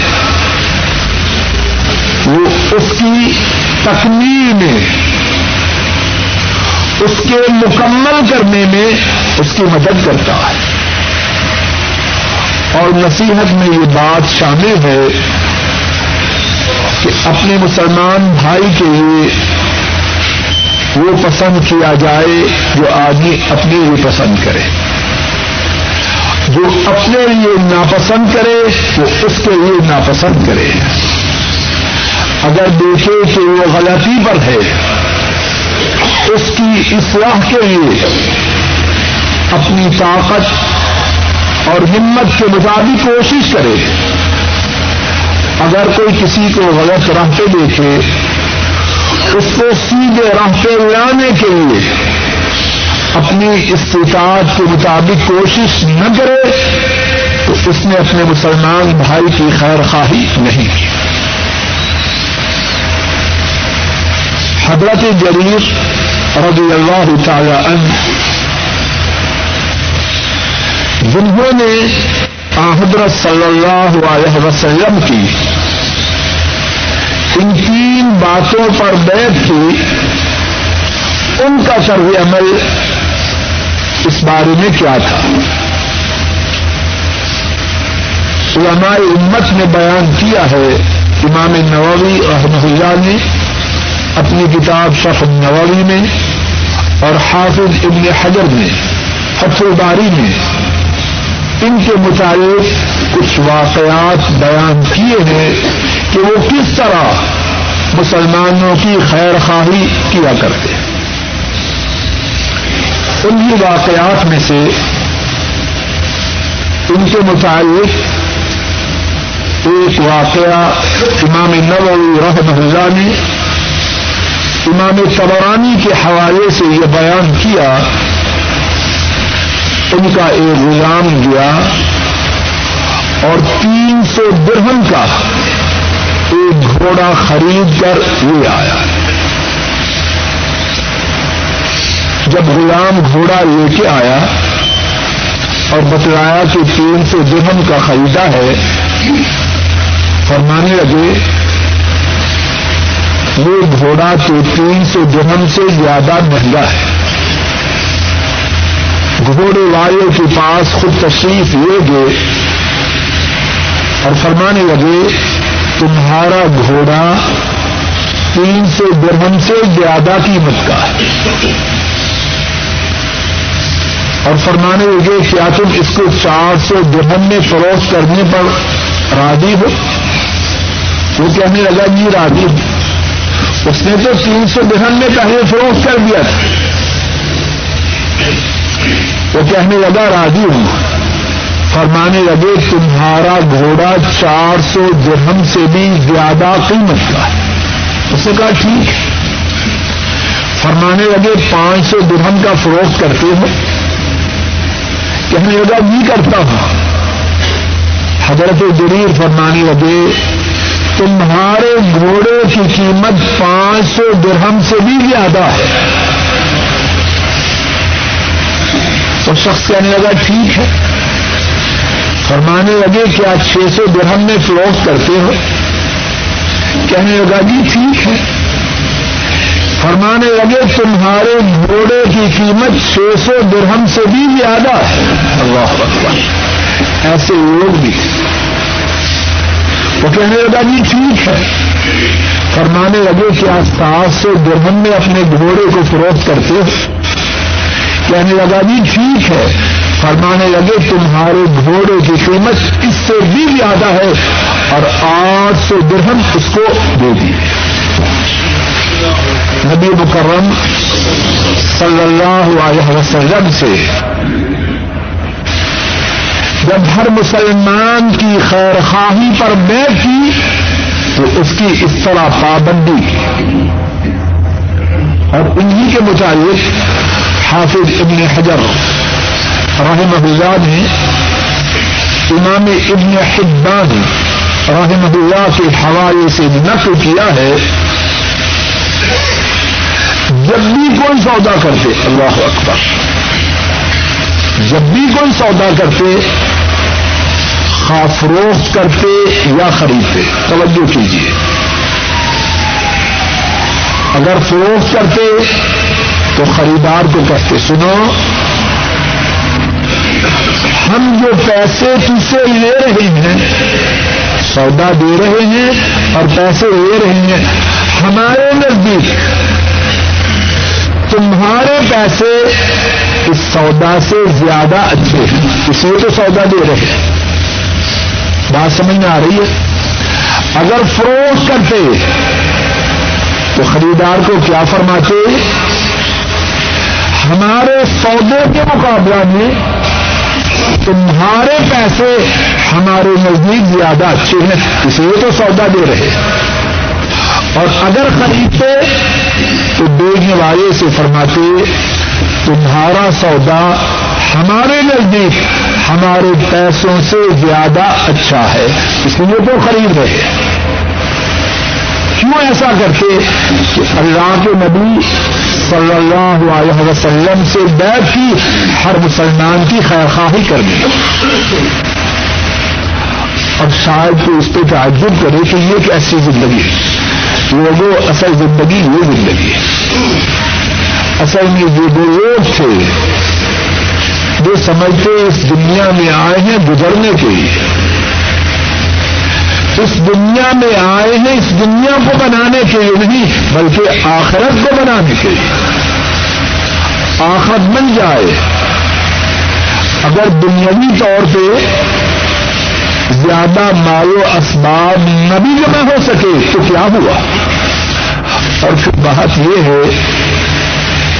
وہ اس کی تکمیل میں، اس کے مکمل کرنے میں اس کی مدد کرتا ہے۔ اور نصیحت میں یہ بات شامل ہے کہ اپنے مسلمان بھائی کے لیے وہ پسند کیا جائے جو آدمی اپنے لیے پسند کرے، جو اپنے لیے ناپسند کرے وہ اس کے لیے ناپسند کرے۔ اگر دیکھے کہ وہ غلطی پر ہے، اس کی اصلاح کے لیے اپنی طاقت اور ہمت کے مطابق کوشش کرے۔ اگر کوئی کسی کو غلط راہ پہ دیکھے، اس کو سیدھے راہ پہ لانے کے لیے اپنی استطاعت کے مطابق کوشش نہ کرے تو اس نے اپنے مسلمان بھائی کی خیر خواہی نہیں کی۔ حضرت جریر رضی اللہ تعالی عنہ جنہوں نے حضرت صلی اللہ علیہ وسلم کی ان تین باتوں پر بیعت کی، ان کا طرز عمل اس بارے میں کیا تھا؟ علماء امت نے بیان کیا ہے، امام نووی رحمہ اللہ نے اپنی کتاب شرح النووی میں اور حافظ ابن حجر نے فتح الباری میں ان کے متعلق کچھ واقعات بیان کیے ہیں کہ وہ کس طرح مسلمانوں کی خیر خواہی کیا کرتے ہیں۔ انہی واقعات میں سے ان کے متعلق ایک واقعہ امام نووی رحمہ اللہ نے امام طبرانی کے حوالے سے یہ بیان کیا، ان کا ایک غلام گیا اور تین سو درہم کا ایک گھوڑا خرید کر لے آیا۔ جب غلام گھوڑا لے کے آیا اور بتلایا کہ تین سو درہم کا خریدا ہے، فرمانے لگے یہ گھوڑا تو تین سو درہم سے زیادہ مہنگا ہے۔ گھوڑے والے کے پاس خود تشریف لے گئے اور فرمانے لگے تمہارا گھوڑا تین سو درہم سے زیادہ قیمت کا ہے، اور فرمانے لگے کیا تم اس کو چار سو درہم میں فروخت کرنے پر راضی ہو؟ وہ کہنے لگا جی راضی ہوں، اس نے تو تین سو درہم میں پہلے فروخت کر دیا تھا۔ وہ کہنے لگا راضی ہوں، فرمانے لگے تمہارا گھوڑا چار سو درہم سے بھی زیادہ قیمت کا ہے۔ اس نے کہا ٹھیک، فرمانے لگے پانچ سو درہم کا فروخت کرتے ہو؟ کہنے لگا نہیں کرتا ہوں۔ حضرت جریر فرمانے لگے تمہارے گھوڑے کی قیمت پانچ سو درہم سے بھی زیادہ ہے۔ تو شخص کہنے لگا ٹھیک ہے، فرمانے لگے کیا چھ سو درہم میں فروخت کرتے ہو؟ کہنے لگا جی ٹھیک ہے، فرمانے لگے تمہارے گھوڑے کی قیمت چھ سو درہم سے بھی زیادہ ہے۔ اللہ اکبر، ایسے لوگ بھی۔ وہ کہنے لگا جی ٹھیک ہے، فرمانے لگے کیا سات سو درہم میں اپنے گھوڑے کو فروخت کرتے ہو؟ کہنے لگا جی ٹھیک ہے، فرمانے لگے تمہارے گھوڑے کی قیمت اس سے بھی زیادہ ہے، اور آٹھ سو درہم اس کو دے دی۔ نبی مکرم صلی اللہ علیہ وسلم سے جب ہر مسلمان کی خیر خواہی پر بیعت کی تو اس کی اس طرح پابندی، اور انہی کے متعلق حافظ ابن حجر رحمہ اللہ نے امام ابن حبان رحمہ اللہ کے حوالے سے نقل کیا ہے جب بھی کوئی سودا کرتے، اللہ اکبر، جب بھی کوئی سودا کرتے خواہ فروخت کرتے یا خریدتے، توجہ کیجیے، اگر فروخت کرتے تو خریدار کو کہتے سنو ہم جو پیسے تم سے لے رہے ہیں، سودا دے رہے ہیں اور پیسے لے رہے ہیں، ہمارے نزدیک تمہارے پیسے اس سودا سے زیادہ اچھے ہیں، اس لیے تو سودا دے رہے ہیں۔ بات سمجھ میں آ رہی ہے؟ اگر فروخت کرتے تو خریدار کو کیا فرماتے؟ ہمارے سودے کے مقابلہ میں تمہارے پیسے ہمارے نزدیک زیادہ اچھے ہیں، اس لیے تو سودا دے رہے ہیں۔ اور اگر خریدتے تو بیچنے والے سے فرماتے تمہارا سودا ہمارے نزدیک ہمارے پیسوں سے زیادہ اچھا ہے، اس لیے تو خرید رہے ہیں۔ کیوں ایسا کرتے کہ اللہ کے نبی صلی اللہ علیہ وسلم سے بیعت کی ہر مسلمان کی خیرخواہی کرنی. اور شاید تو اس پہ تعجب کرے کہ یہ کیسی زندگی ہے. لوگوں اصل زندگی یہ زندگی ہے. اصل میں جو دو لوگ تھے جو سمجھتے اس دنیا میں آئے ہیں گزرنے کے لیے, اس دنیا میں آئے ہیں اس دنیا کو بنانے کے لیے نہیں بلکہ آخرت کو بنانے کے لیے. آخرت بن جائے. اگر دنیاوی طور پہ زیادہ مال و اسباب نہ بھی جمع ہو سکے تو کیا ہوا؟ اور پھر بات یہ ہے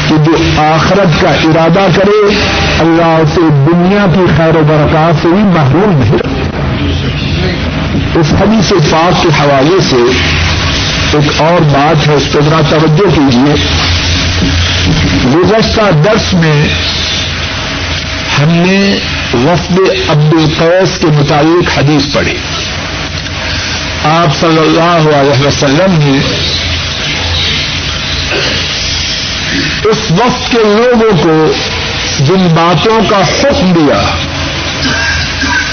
کہ جو آخرت کا ارادہ کرے اللہ سے دنیا کی خیر و برکات سے بھی محروم نہیں رکھے. اس حدیث پاک کے حوالے سے ایک اور بات ہے, اس پہ ذرا توجہ کیجیے. گزشتہ درس میں ہم نے وفد عبد القیس کے متعلق حدیث پڑھی. آپ صلی اللہ علیہ وسلم نے اس وفد کے لوگوں کو جن باتوں کا حکم دیا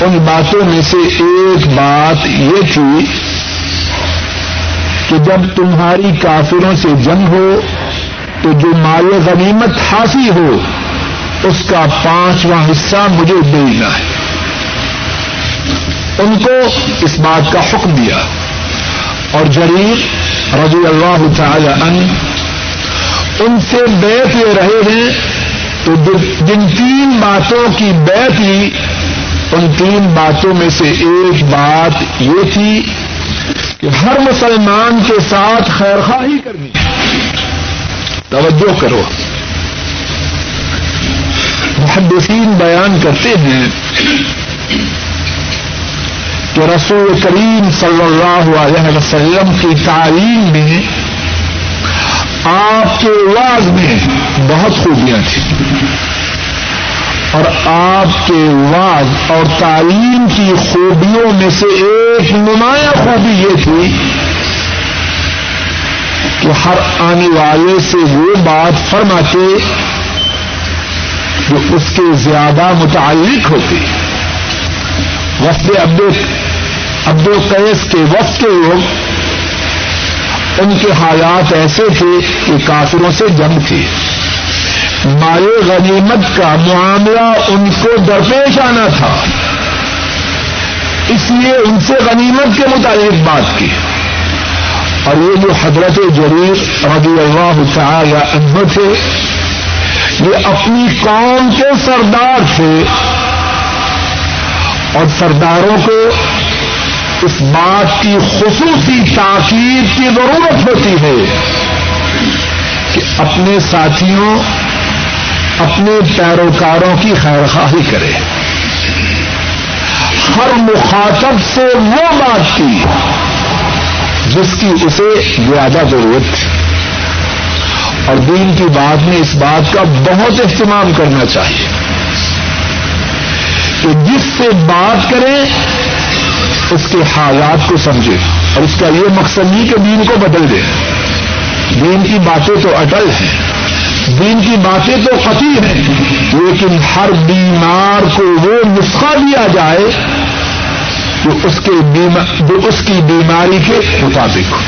ان باتوں میں سے ایک بات یہ تھی کہ جب تمہاری کافروں سے جنگ ہو تو جو مال غنیمت حاصل ہو اس کا پانچواں حصہ مجھے دینا ہے. ان کو اس بات کا حکم دیا. اور جریر رضی اللہ تعالی عنہ ان سے بیعت لے رہے ہیں تو جن تین باتوں کی بیعت لی ان تین باتوں میں سے ایک بات یہ تھی کہ ہر مسلمان کے ساتھ خیرخواہی کرنی. توجہ کرو. محدثین بیان کرتے ہیں کہ رسول کریم صلی اللہ علیہ وسلم کی تعلیم میں آپ کے وعظ میں بہت خوبیاں تھیں اور آپ کے وعظ اور تعلیم کی خوبیوں میں سے ایک نمایاں خوبی یہ تھی کہ ہر آنے والے سے وہ بات فرماتے جو اس کے زیادہ متعلق ہوتی. وفد عبد القیس کے وفد کے لوگ ان کے حالات ایسے تھے کہ کافروں سے جنگ تھی, مال غنیمت کا معاملہ ان کو درپیش آنا تھا, اس لیے ان سے غنیمت کے متعلق بات کی. اور یہ جو حضرت جریر رضی اللہ تعالی عنہ تھے یہ اپنی قوم کے سردار تھے اور سرداروں کو اس بات کی خصوصی تاکید کی ضرورت ہوتی ہے کہ اپنے ساتھیوں اپنے پیروکاروں کی خیرخواہی کرے. ہر مخاطب سے وہ بات کی جس کی اسے زیادہ ضرورت تھی. اور دین کی بات میں اس بات کا بہت اہتمام کرنا چاہیے کہ جس سے بات کرے اس کے حالات کو سمجھے. اور اس کا یہ مقصد نہیں کہ دین کو بدل دے. دین کی باتیں تو اٹل ہیں, دین کی باتیں تو قطعی ہیں, لیکن ہر بیمار کو وہ نسخہ دیا جائے جو اس کے بیما... جو اس کی بیماری کے مطابق ہو.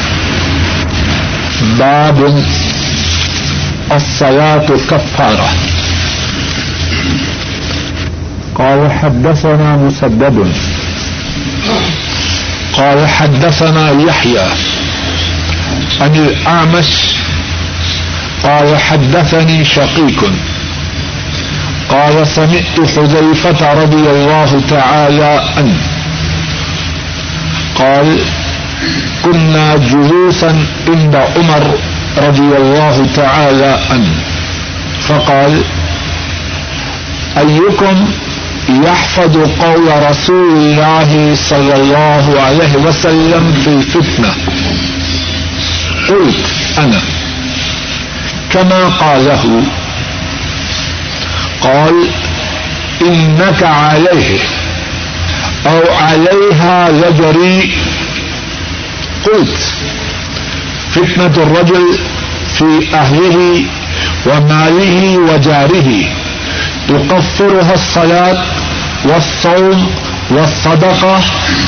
باب الصلاۃ کفارہ. قال حدثنا مسدد قال حدثنا یحییٰ عن الأعمش قال حدثني شقيق قال سمعت حذيفة رضي الله تعالى عنه قال كنا جلوسا عند عمر رضي الله تعالى عنه فقال أيكم يحفظ قول رسول الله صلى الله عليه وسلم في الفتنة؟ قلت أنا كما قاله. قال إنك عليه أو عليها لجريء. قلت فتنة الرجل في أهله وماله وجاره يكفرها الصلاة والصوم والصدقة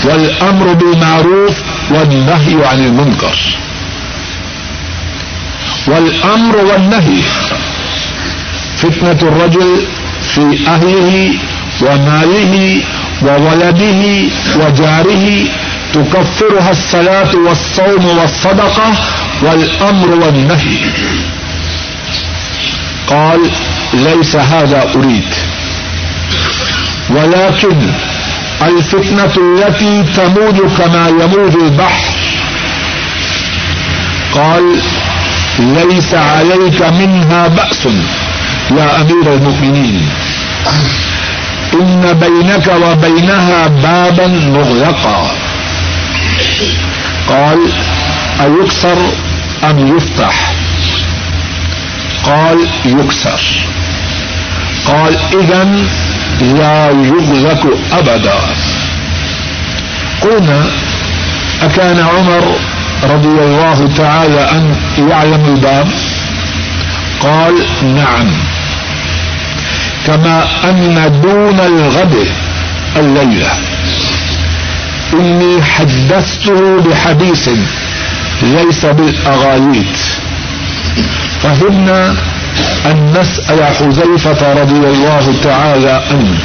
والأمر بالمعروف والنهي عن المنكر. والأمر والنهي فتنة الرجل في أهله وماله وولده وجاره تكفرها الصلاة والصوم والصدقة والأمر والنهي. قال ليس هذا أريد، ولكن الفتنة التي تموج كما يموج البحر. قال ليس عليك منها بأس يا أمير المؤمنين، إن بينك وبينها بابا مغلقا. قال أيكسر أم يفتح؟ قال يكسر. قال إذن لا يغلق أبدا. قلنا أكان عمر رضي الله تعالى أن يعلم الباب؟ قال نعم، كما أن دون الغد الليلة إني حدثته بحديث ليس بالأغاليط، فهمنا أن نسأل حذيفة رضي الله تعالى عنه،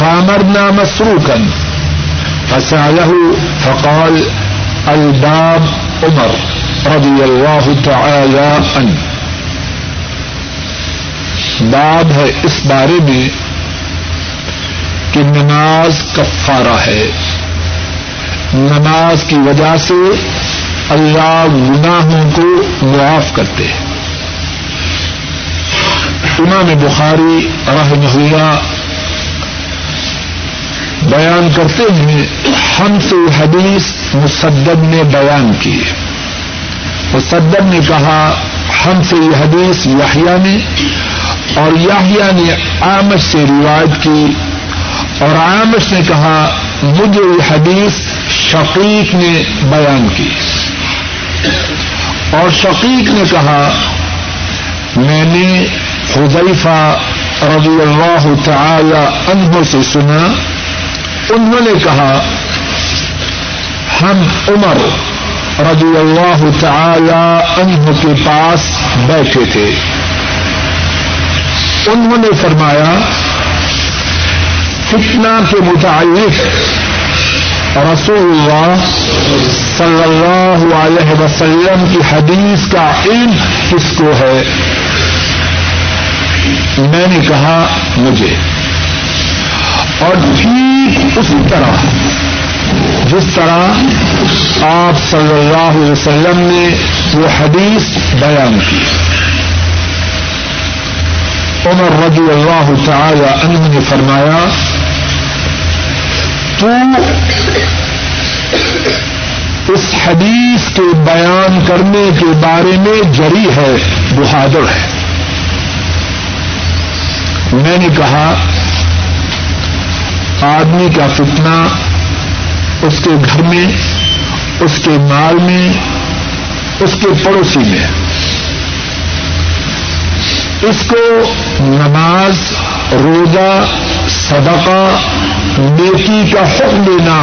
فأمرنا مسروكا فسأله فقال الباب عمر رضي الله تعالی عنہ. باب ہے اس بارے میں کہ نماز کفارہ ہے، نماز کی وجہ سے اللہ گناہوں کو معاف کرتے ہیں. امام بخاری رحمہ اللہ بیان کرتے ہیں، ہم سے حدیث مسدد نے بیان کی. مسدد نے کہا ہم سے یہ حدیث یحییٰ نے، اور یحییٰ نے عامش سے روایت کی، اور عامش نے کہا مجھے یہ حدیث شقیق نے بیان کی، اور شقیق نے کہا میں نے حذیفہ رضی اللہ تعالی عنہ سے سنا، انہوں نے کہا ہم عمر رضی اللہ تعالی عنہ کے پاس بیٹھے تھے، انہوں نے فرمایا فتنہ کے متعلق رسول اللہ صلی اللہ علیہ وسلم کی حدیث کا علم کس کو ہے؟ میں نے کہا مجھے. اور ٹھیک اسی طرح جس طرح آپ صلی اللہ علیہ وسلم نے وہ حدیث بیان کی، عمر رضی اللہ تعالی عنہ نے فرمایا تو اس حدیث کے بیان کرنے کے بارے میں جری ہے، بہادر ہے. میں نے کہا آدمی کا فتنہ اس کے گھر میں، اس کے مال میں، اس کے پڑوسی میں، اس کو نماز، روزہ، صدقہ، نیکی کا حکم دینا،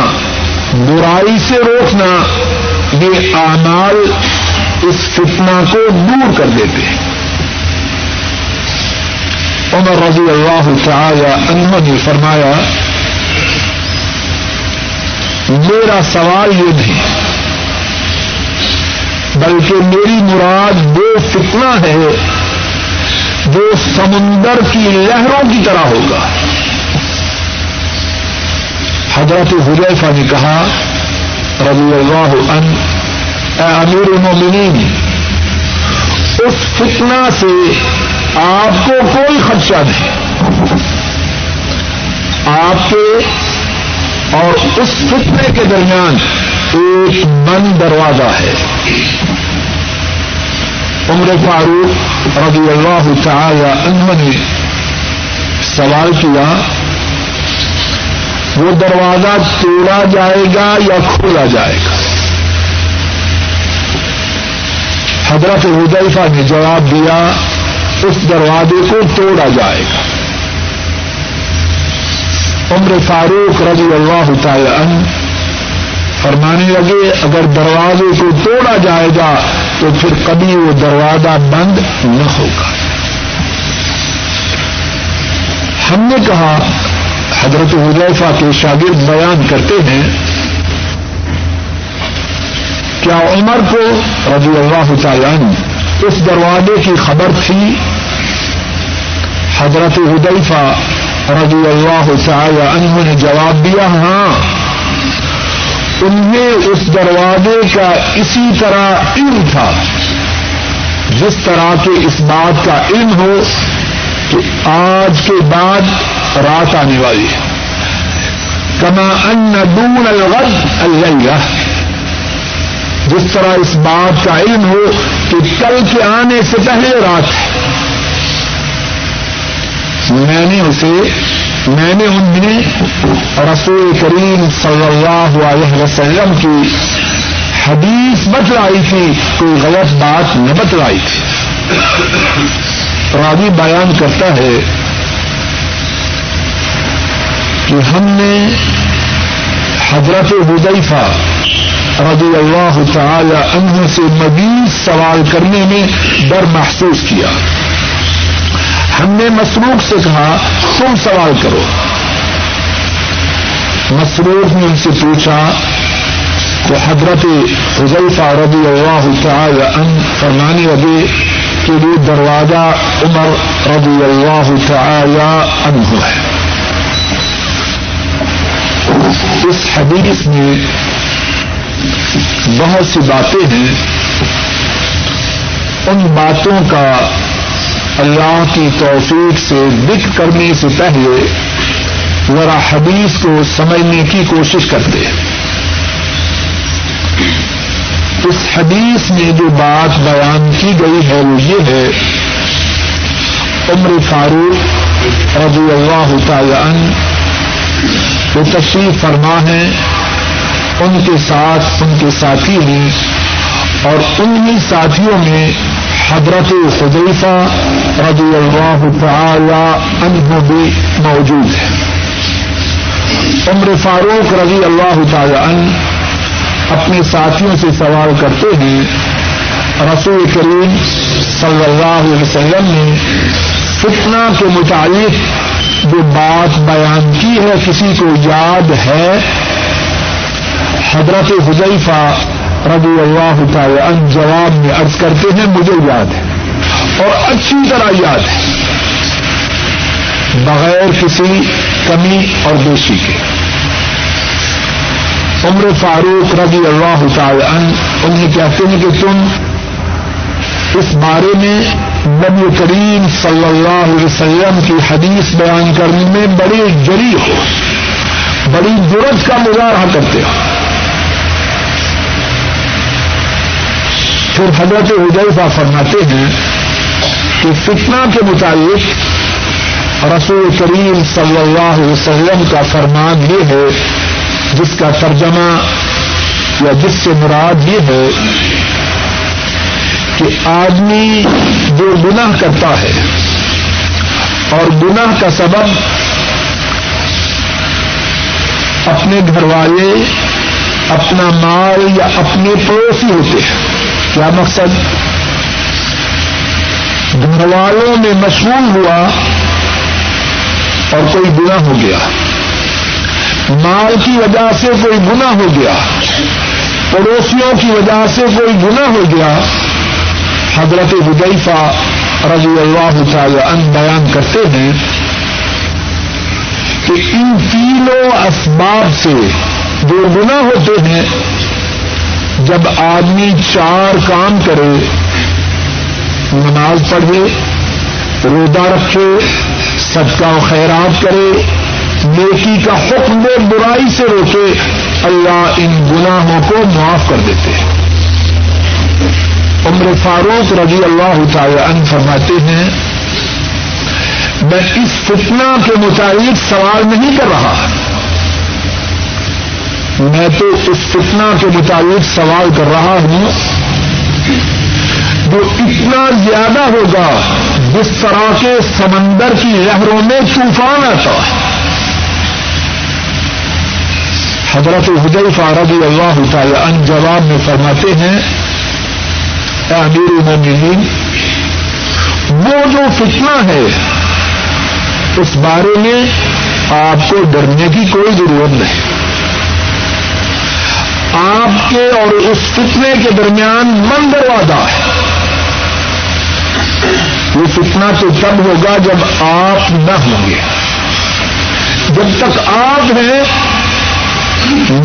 برائی سے روکنا، یہ اعمال اس فتنہ کو دور کر دیتے ہیں. عمر رضی اللہ تعالی عنہ نے فرمایا میرا سوال یہ نہیں، بلکہ میری مراد وہ فتنہ ہے جو سمندر کی لہروں کی طرح ہوگا. حضرت حذیفہ نے کہا رضی اللہ عنہ اے امیر المؤمنین، اس فتنہ سے آپ کو کوئی خدشہ نہیں، آپ کے اور اس فتنے کے درمیان ایک بند دروازہ ہے. عمر فاروق رضی اللہ تعالی عنہ نے سوال کیا وہ دروازہ توڑا جائے گا یا کھولا جائے گا؟ حضرت حذیفہ نے جواب دیا اس دروازے کو توڑا جائے گا. عمر فاروق رضی اللہ تعالی عنہ فرمانے لگے اگر دروازے کو توڑا جائے گا تو پھر کبھی وہ دروازہ بند نہ ہوگا. ہم نے کہا حضرت حذیفہ کے شاگرد بیان کرتے ہیں کیا عمر کو رضی اللہ تعالی عنہ اس دروازے کی خبر تھی؟ حضرت حذیفہ رضی اللہ تعالی عنہ نے جواب دیا ہاں. انہیں اس دروازے کا اسی طرح علم تھا جس طرح کے اس بات کا علم ہو کہ آج کے بعد رات آنے والی ہے. کما ان دون الغد اللیلہ، جس طرح اس بات کا علم ہو کہ کل کے آنے سے پہلے رات ہے. میں نے اسے میں نے انہیں رسول کریم صلی اللہ علیہ وسلم کی حدیث بتلائی تھی، کوئی غلط بات نہ بتلائی تھی. راوی بیان کرتا ہے کہ ہم نے حضرت حذیفہ رضی اللہ تعالی عنہ سے مزید سوال کرنے میں ڈر محسوس کیا. ہم نے مسروق سے کہا تم سوال کرو. مسروق نے ان سے پوچھا تو حضرت حذیفہ رضی اللہ تعالی عنہ فرمانے لگے کہ یہ دروازہ عمر رضی اللہ تعالی عنہ ہے. اس حدیث میں بہت سی باتیں ہیں، ان باتوں کا اللہ کی توفیق سے ذکر کرنے سے پہلے ذرا حدیث کو سمجھنے کی کوشش کرتے ہیں. اس حدیث میں جو بات بیان کی گئی ہے وہ یہ ہے عمر فاروق رضی اللہ تعالی عنہ وہ تشریف فرما ہیں، ان کے ساتھ ان کے ساتھی ہیں اور انہی ساتھیوں میں حضرت حذیفہ رضی اللہ تعالی عنہ بھی موجود ہے. عمر فاروق رضی اللہ تعالی عنہ اپنے ساتھیوں سے سوال کرتے ہیں رسول کریم صلی اللہ علیہ وسلم نے فتنہ کے متعلق جو بات بیان کی ہے کسی کو یاد ہے؟ حضرت حذیفہ رضی اللہ تعالی عنہ جواب میں عرض کرتے ہیں مجھے یاد ہے اور اچھی طرح یاد ہے بغیر کسی کمی اور بیشی کے. عمر فاروق رضی اللہ تعالی عنہ انہیں کہتے ہیں کہ تم اس بارے میں نبی کریم صلی اللہ علیہ وسلم کی حدیث بیان کرنے میں بڑے جری ہو، بڑی جرأت کا مظاہرہ کرتے ہو. پھر حضرت حذیفہ فرماتے ہیں کہ فتنہ کے متعلق رسول کریم صلی اللہ علیہ وسلم کا فرمان یہ ہے جس کا ترجمہ یا جس سے مراد یہ ہے کہ آدمی جو گناہ کرتا ہے اور گناہ کا سبب اپنے گھر والے، اپنا مال یا اپنے پڑوسی ہوتے ہیں. کیا مقصد؟ گھر والوں میں مشغول ہوا اور کوئی گناہ ہو گیا، مال کی وجہ سے کوئی گناہ ہو گیا، پڑوسیوں کی وجہ سے کوئی گناہ ہو گیا. حضرت حذیفہ رضی اللہ تعالی عنہ بیان کرتے ہیں کہ ان تینوں اسباب سے جو گناہ ہوتے ہیں جب آدمی چار کام کرے، نماز پڑھے، روزہ رکھے، صدقہ و خیرات کرے، نیکی کا حکم دے، برائی سے روکے، اللہ ان گناہوں کو معاف کر دیتے ہیں. عمر فاروق رضی اللہ تعالی عنہ فرماتے ہیں میں اس فتنہ کے متعلق سوال نہیں کر رہا، میں تو اس فتنہ کے متعلق سوال کر رہا ہوں وہ اتنا زیادہ ہوگا جس طرح کے سمندر کی لہروں میں طوفان آتا ہے. حضرت حذیفہ رضی اللہ تعالی عنہ جواب میں فرماتے ہیں اے امیر المومنین وہ جو فتنہ ہے اس بارے میں آپ کو ڈرنے کی کوئی ضرورت نہیں. آپ کے اور اس فتنے کے درمیان من دروازہ ہے. یہ فتنہ تو تب ہوگا جب آپ نہ ہوں گے. جب تک آپ ہیں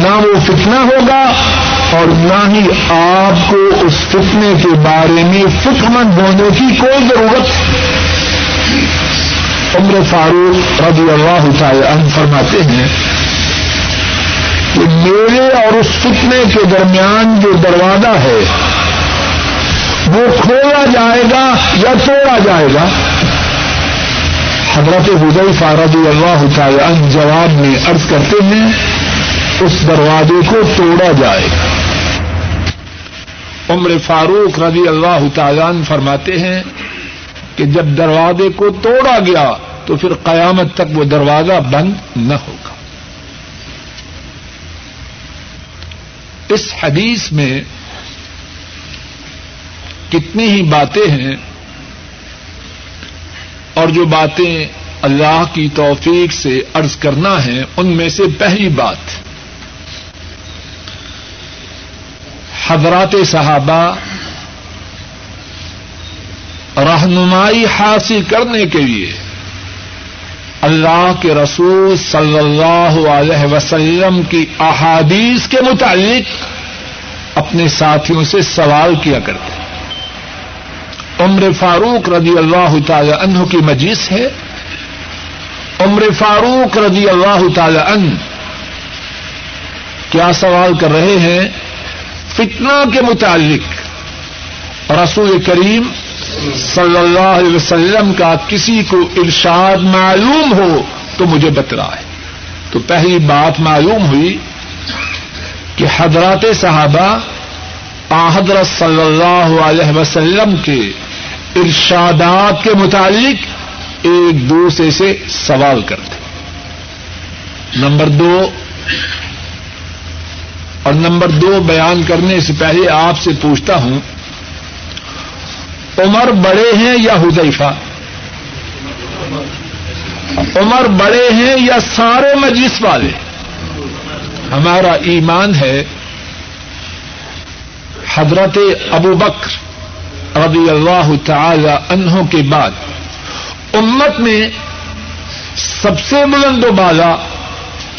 نہ وہ فتنہ ہوگا اور نہ ہی آپ کو اس فتنے کے بارے میں فکر مند ہونے کی کوئی ضرورت. عمر فاروق رضی اللہ تعالی عنہ فرماتے ہیں کہ میرے اور اس فتنے کے درمیان جو دروازہ ہے وہ کھولا جائے گا یا توڑا جائے گا. حضرت حذیفہ رضی اللہ تعالی عنہ جواب میں عرض کرتے ہیں اس دروازے کو توڑا جائے گا. عمر فاروق رضی اللہ تعالی عنہ فرماتے ہیں کہ جب دروازے کو توڑا گیا تو پھر قیامت تک وہ دروازہ بند نہ ہوگا. اس حدیث میں کتنی ہی باتیں ہیں اور جو باتیں اللہ کی توفیق سے عرض کرنا ہے ان میں سے پہلی بات حضرات صحابہ رہنمائی حاصل کرنے کے لیے اللہ کے رسول صلی اللہ علیہ وسلم کی احادیث کے متعلق اپنے ساتھیوں سے سوال کیا کرتے ہیں. عمر فاروق رضی اللہ تعالی عنہ کی مجلس ہے. عمر فاروق رضی اللہ تعالی عنہ کیا سوال کر رہے ہیں؟ فتنہ کے متعلق رسول کریم صلی اللہ علیہ وسلم کا کسی کو ارشاد معلوم ہو تو مجھے بتلائے. تو پہلی بات معلوم ہوئی کہ حضرات صحابہ حضرت صلی اللہ علیہ وسلم کے ارشادات کے متعلق ایک دوسرے سے سوال کرتے. نمبر دو اور نمبر دو بیان کرنے سے پہلے آپ سے پوچھتا ہوں عمر بڑے ہیں یا حذیفہ؟ عمر بڑے ہیں یا سارے مجلس والے؟ ہمارا ایمان ہے حضرت ابو بکر رضی اللہ تعالی عنہ کے بعد امت میں سب سے بلند و بالا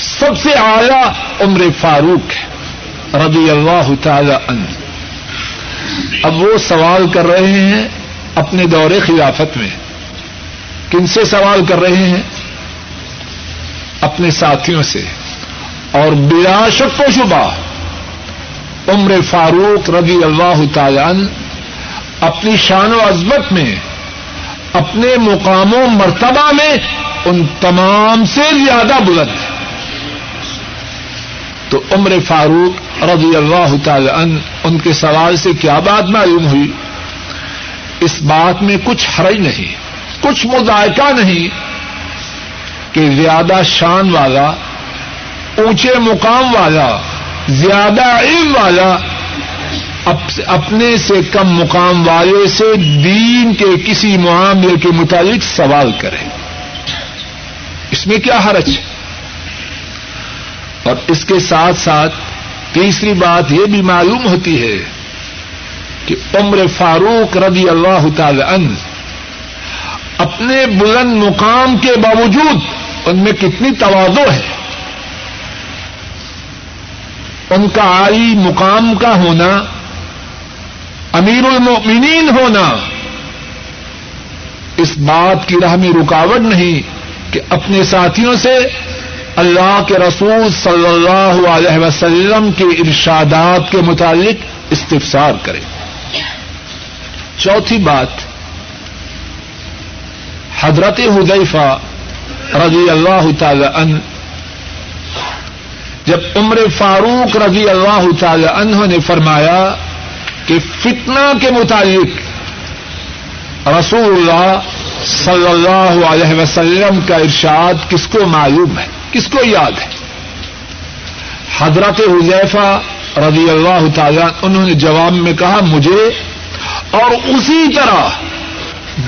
سب سے اعلیٰ عمر فاروق ہے رضی اللہ تعالی عنہ. اب وہ سوال کر رہے ہیں اپنے دور خلافت میں. کن سے سوال کر رہے ہیں؟ اپنے ساتھیوں سے. اور بلا شک و شبہ عمر فاروق رضی اللہ تعالی عنہ اپنی شان و عظمت میں اپنے مقام و مرتبہ میں ان تمام سے زیادہ بلند ہے. تو عمر فاروق رضی اللہ تعالی عنہ ان کے سوال سے کیا بات معلوم ہوئی؟ اس بات میں کچھ حرج نہیں کچھ مذائقہ نہیں کہ زیادہ شان والا اونچے مقام والا زیادہ علم والا اپنے سے کم مقام والے سے دین کے کسی معاملے کے متعلق سوال کرے. اس میں کیا حرج ہے؟ اور اس کے ساتھ ساتھ تیسری بات یہ بھی معلوم ہوتی ہے کہ عمر فاروق رضی اللہ تعالی عنہ اپنے بلند مقام کے باوجود ان میں کتنی تواضع ہے. ان کا عالی مقام کا ہونا امیر المؤمنین ہونا اس بات کی راہ میں رکاوٹ نہیں کہ اپنے ساتھیوں سے اللہ کے رسول صلی اللہ علیہ وسلم کے ارشادات کے متعلق استفسار کریں. چوتھی بات حضرت حذیفہ رضی اللہ تعالی عنہ جب عمر فاروق رضی اللہ تعالی عنہ نے فرمایا کہ فتنہ کے متعلق رسول اللہ صلی اللہ علیہ وسلم کا ارشاد کس کو معلوم ہے، کس کو یاد ہے؟ حضرت حذیفہ رضی اللہ تعالیٰ انہوں نے جواب میں کہا مجھے، اور اسی طرح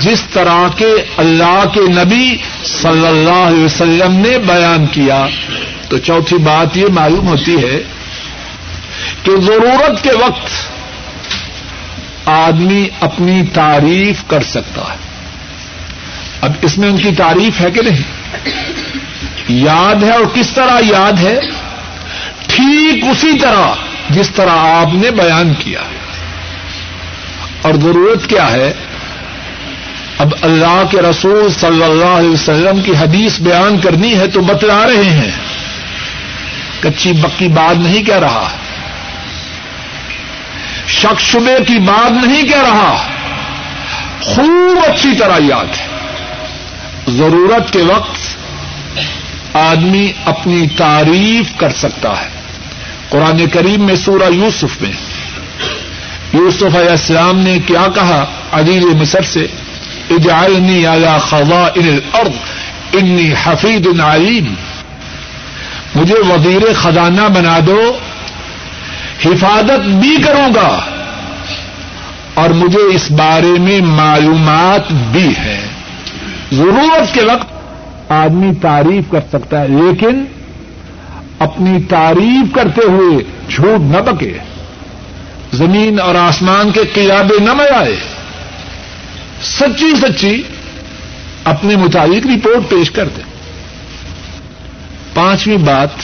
جس طرح کے اللہ کے نبی صلی اللہ علیہ وسلم نے بیان کیا۔ تو چوتھی بات یہ معلوم ہوتی ہے کہ ضرورت کے وقت آدمی اپنی تعریف کر سکتا ہے۔ اب اس میں ان کی تعریف ہے کہ نہیں، یاد ہے، اور کس طرح یاد ہے؟ ٹھیک اسی طرح جس طرح آپ نے بیان کیا ہے۔ اور ضرورت کیا ہے؟ اب اللہ کے رسول صلی اللہ علیہ وسلم کی حدیث بیان کرنی ہے تو بتلا رہے ہیں، کچی بکی بات نہیں کہہ رہا، شک شبے کی بات نہیں کہہ رہا، خوب اچھی طرح یاد ہے۔ ضرورت کے وقت آدمی اپنی تعریف کر سکتا ہے۔ قرآن کریم میں سورہ یوسف میں یوسف علیہ السلام نے کیا کہا عزیز مصر سے، اجعلنی علی خزائن الارض انی حفیظ علیم، مجھے وزیر خزانہ بنا دو، حفاظت بھی کروں گا اور مجھے اس بارے میں معلومات بھی ہے۔ ضرورت کے وقت آدمی تعریف کر سکتا ہے، لیکن اپنی تعریف کرتے ہوئے جھوٹ نہ بکے، زمین اور آسمان کے قیابے نہ ملائے، سچی سچی اپنے متعلق رپورٹ پیش کر دیں۔ پانچویں بات،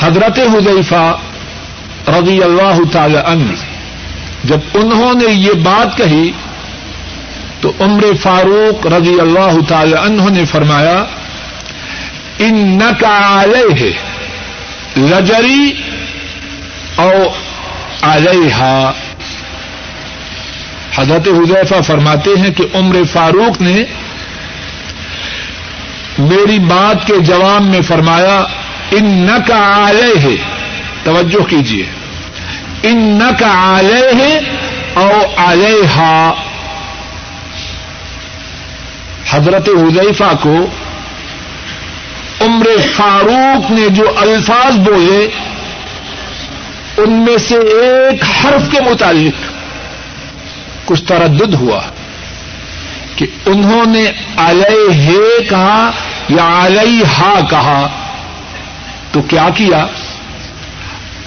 حضرت حذیفہ رضی اللہ تعالی عنہ جب انہوں نے یہ بات کہی تو عمر فاروق رضی اللہ تعالی عنہ نے فرمایا انک علیہ لجری او علیہا۔ حضرت حذیفہ فرماتے ہیں کہ عمر فاروق نے میری بات کے جواب میں فرمایا انک علیہ، توجہ کیجیے، انک علیہ او علیہا۔ حضرت حذیفہ کو عمر فاروق نے جو الفاظ بولے ان میں سے ایک حرف کے متعلق کچھ تردد ہوا کہ انہوں نے علیہ کہا یا علیہا کہا، تو کیا کیا؟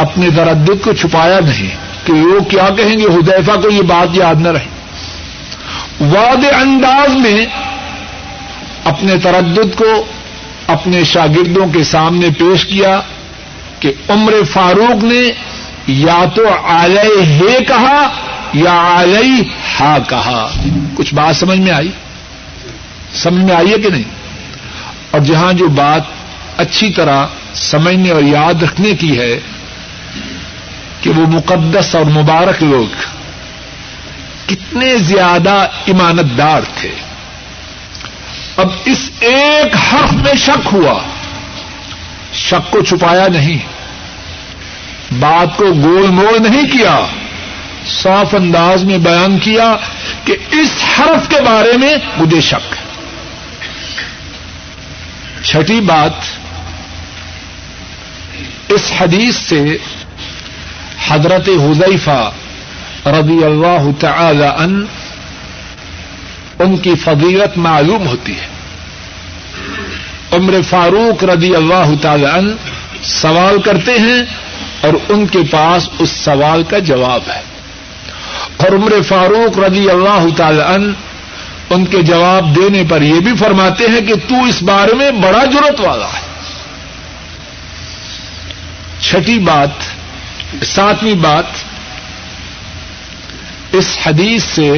اپنے تردد کو چھپایا نہیں کہ وہ کیا کہیں گے، حذیفہ کو یہ بات یاد نہ رہی۔ واضح انداز میں اپنے تردد کو اپنے شاگردوں کے سامنے پیش کیا کہ عمر فاروق نے یا تو علیہ کہا یا علیہا کہا۔ کچھ بات سمجھ میں آئی؟ سمجھ میں آئی ہے کہ نہیں؟ اور جہاں جو بات اچھی طرح سمجھنے اور یاد رکھنے کی ہے کہ وہ مقدس اور مبارک لوگ کتنے زیادہ امانت دار تھے۔ اب اس ایک حرف میں شک ہوا، شک کو چھپایا نہیں، بات کو گول مول نہیں کیا، صاف انداز میں بیان کیا کہ اس حرف کے بارے میں مجھے شک ہے۔ چھٹی بات، اس حدیث سے حضرت حذیفہ رضی اللہ تعالی عنہ ان کی فضیلت معلوم ہوتی ہے۔ عمر فاروق رضی اللہ تعالی عنہ سوال کرتے ہیں اور ان کے پاس اس سوال کا جواب ہے، اور عمر فاروق رضی اللہ تعالی عنہ ان کے جواب دینے پر یہ بھی فرماتے ہیں کہ تو اس بارے میں بڑا جرات والا ہے۔ چھٹی بات، ساتویں بات، اس حدیث سے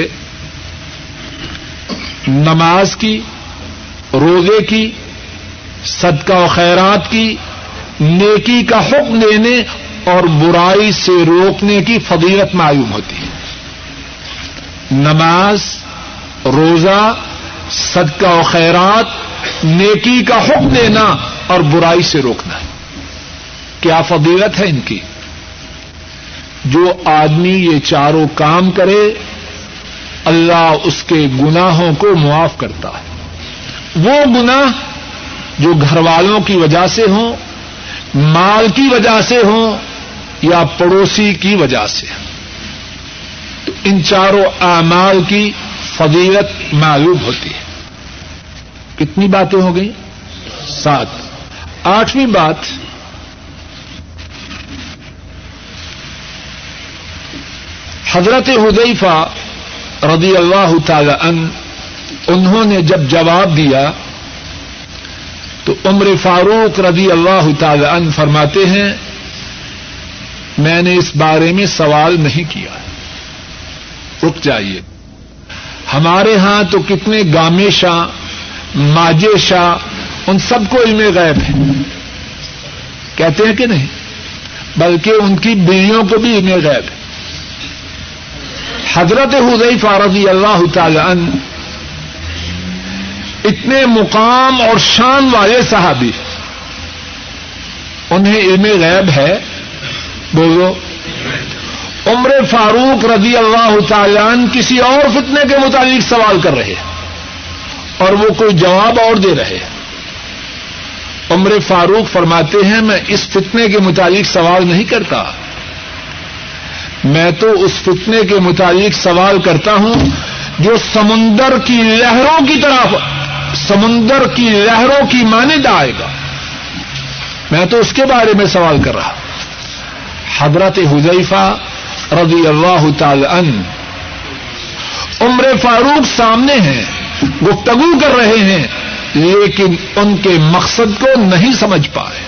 نماز کی، روزے کی، صدقہ و خیرات کی، نیکی کا حکم دینے اور برائی سے روکنے کی فضیلت معلوم ہوتی ہے۔ نماز، روزہ، صدقہ و خیرات، نیکی کا حکم دینا اور برائی سے روکنا، کیا فضیلت ہے ان کی؟ جو آدمی یہ چاروں کام کرے اللہ اس کے گناہوں کو معاف کرتا ہے. وہ گناہ جو گھر والوں کی وجہ سے ہوں، مال کی وجہ سے ہوں، یا پڑوسی کی وجہ سے. تو ان چاروں اعمال کی فضیلت معلوم ہوتی ہے. کتنی باتیں ہو گئیں؟ سات. آٹھویں بات، حضرت حذیفہ رضی اللہ تعالی عنہ انہوں نے جب جواب دیا تو عمر فاروق رضی اللہ تعالی عنہ فرماتے ہیں میں نے اس بارے میں سوال نہیں کیا. رک جائیے، ہمارے ہاں تو کتنے گامے شاہ، ماجے شاہ، ان سب کو علم غیب ہے کہتے ہیں کہ نہیں، بلکہ ان کی بیویوں کو بھی علم غیب ہے. حضرت حذیفہ رضی اللہ تعالی عنہ اتنے مقام اور شان والے صحابی، انہیں علم غیب ہے؟ بولو. عمر فاروق رضی اللہ تعالی عنہ کسی اور فتنے کے متعلق سوال کر رہے اور وہ کوئی جواب اور دے رہے. عمر فاروق فرماتے ہیں میں اس فتنے کے متعلق سوال نہیں کرتا، میں تو اس فتنے کے متعلق سوال کرتا ہوں جو سمندر کی لہروں کی طرف، سمندر کی لہروں کی مانند آئے گا، میں تو اس کے بارے میں سوال کر رہا. حضرت حذیفہ رضی اللہ تعالی عنہ، عمر فاروق سامنے ہیں، گفتگو کر رہے ہیں، لیکن ان کے مقصد کو نہیں سمجھ پائے.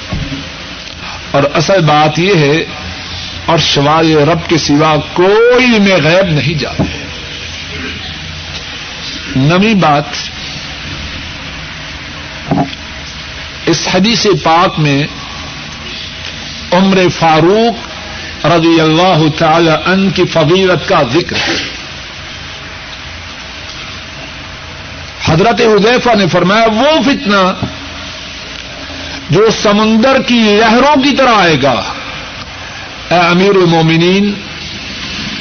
اور اصل بات یہ ہے، اور شوال رب کے سوا کوئی میں غیب نہیں جاتے. نویں بات، اس حدیث پاک میں عمر فاروق رضی اللہ تعالی عنہ کی فضیلت کا ذکر ہے. حضرت حذیفہ نے فرمایا وہ فتنہ جو سمندر کی لہروں کی طرح آئے گا، اے امیر المومنین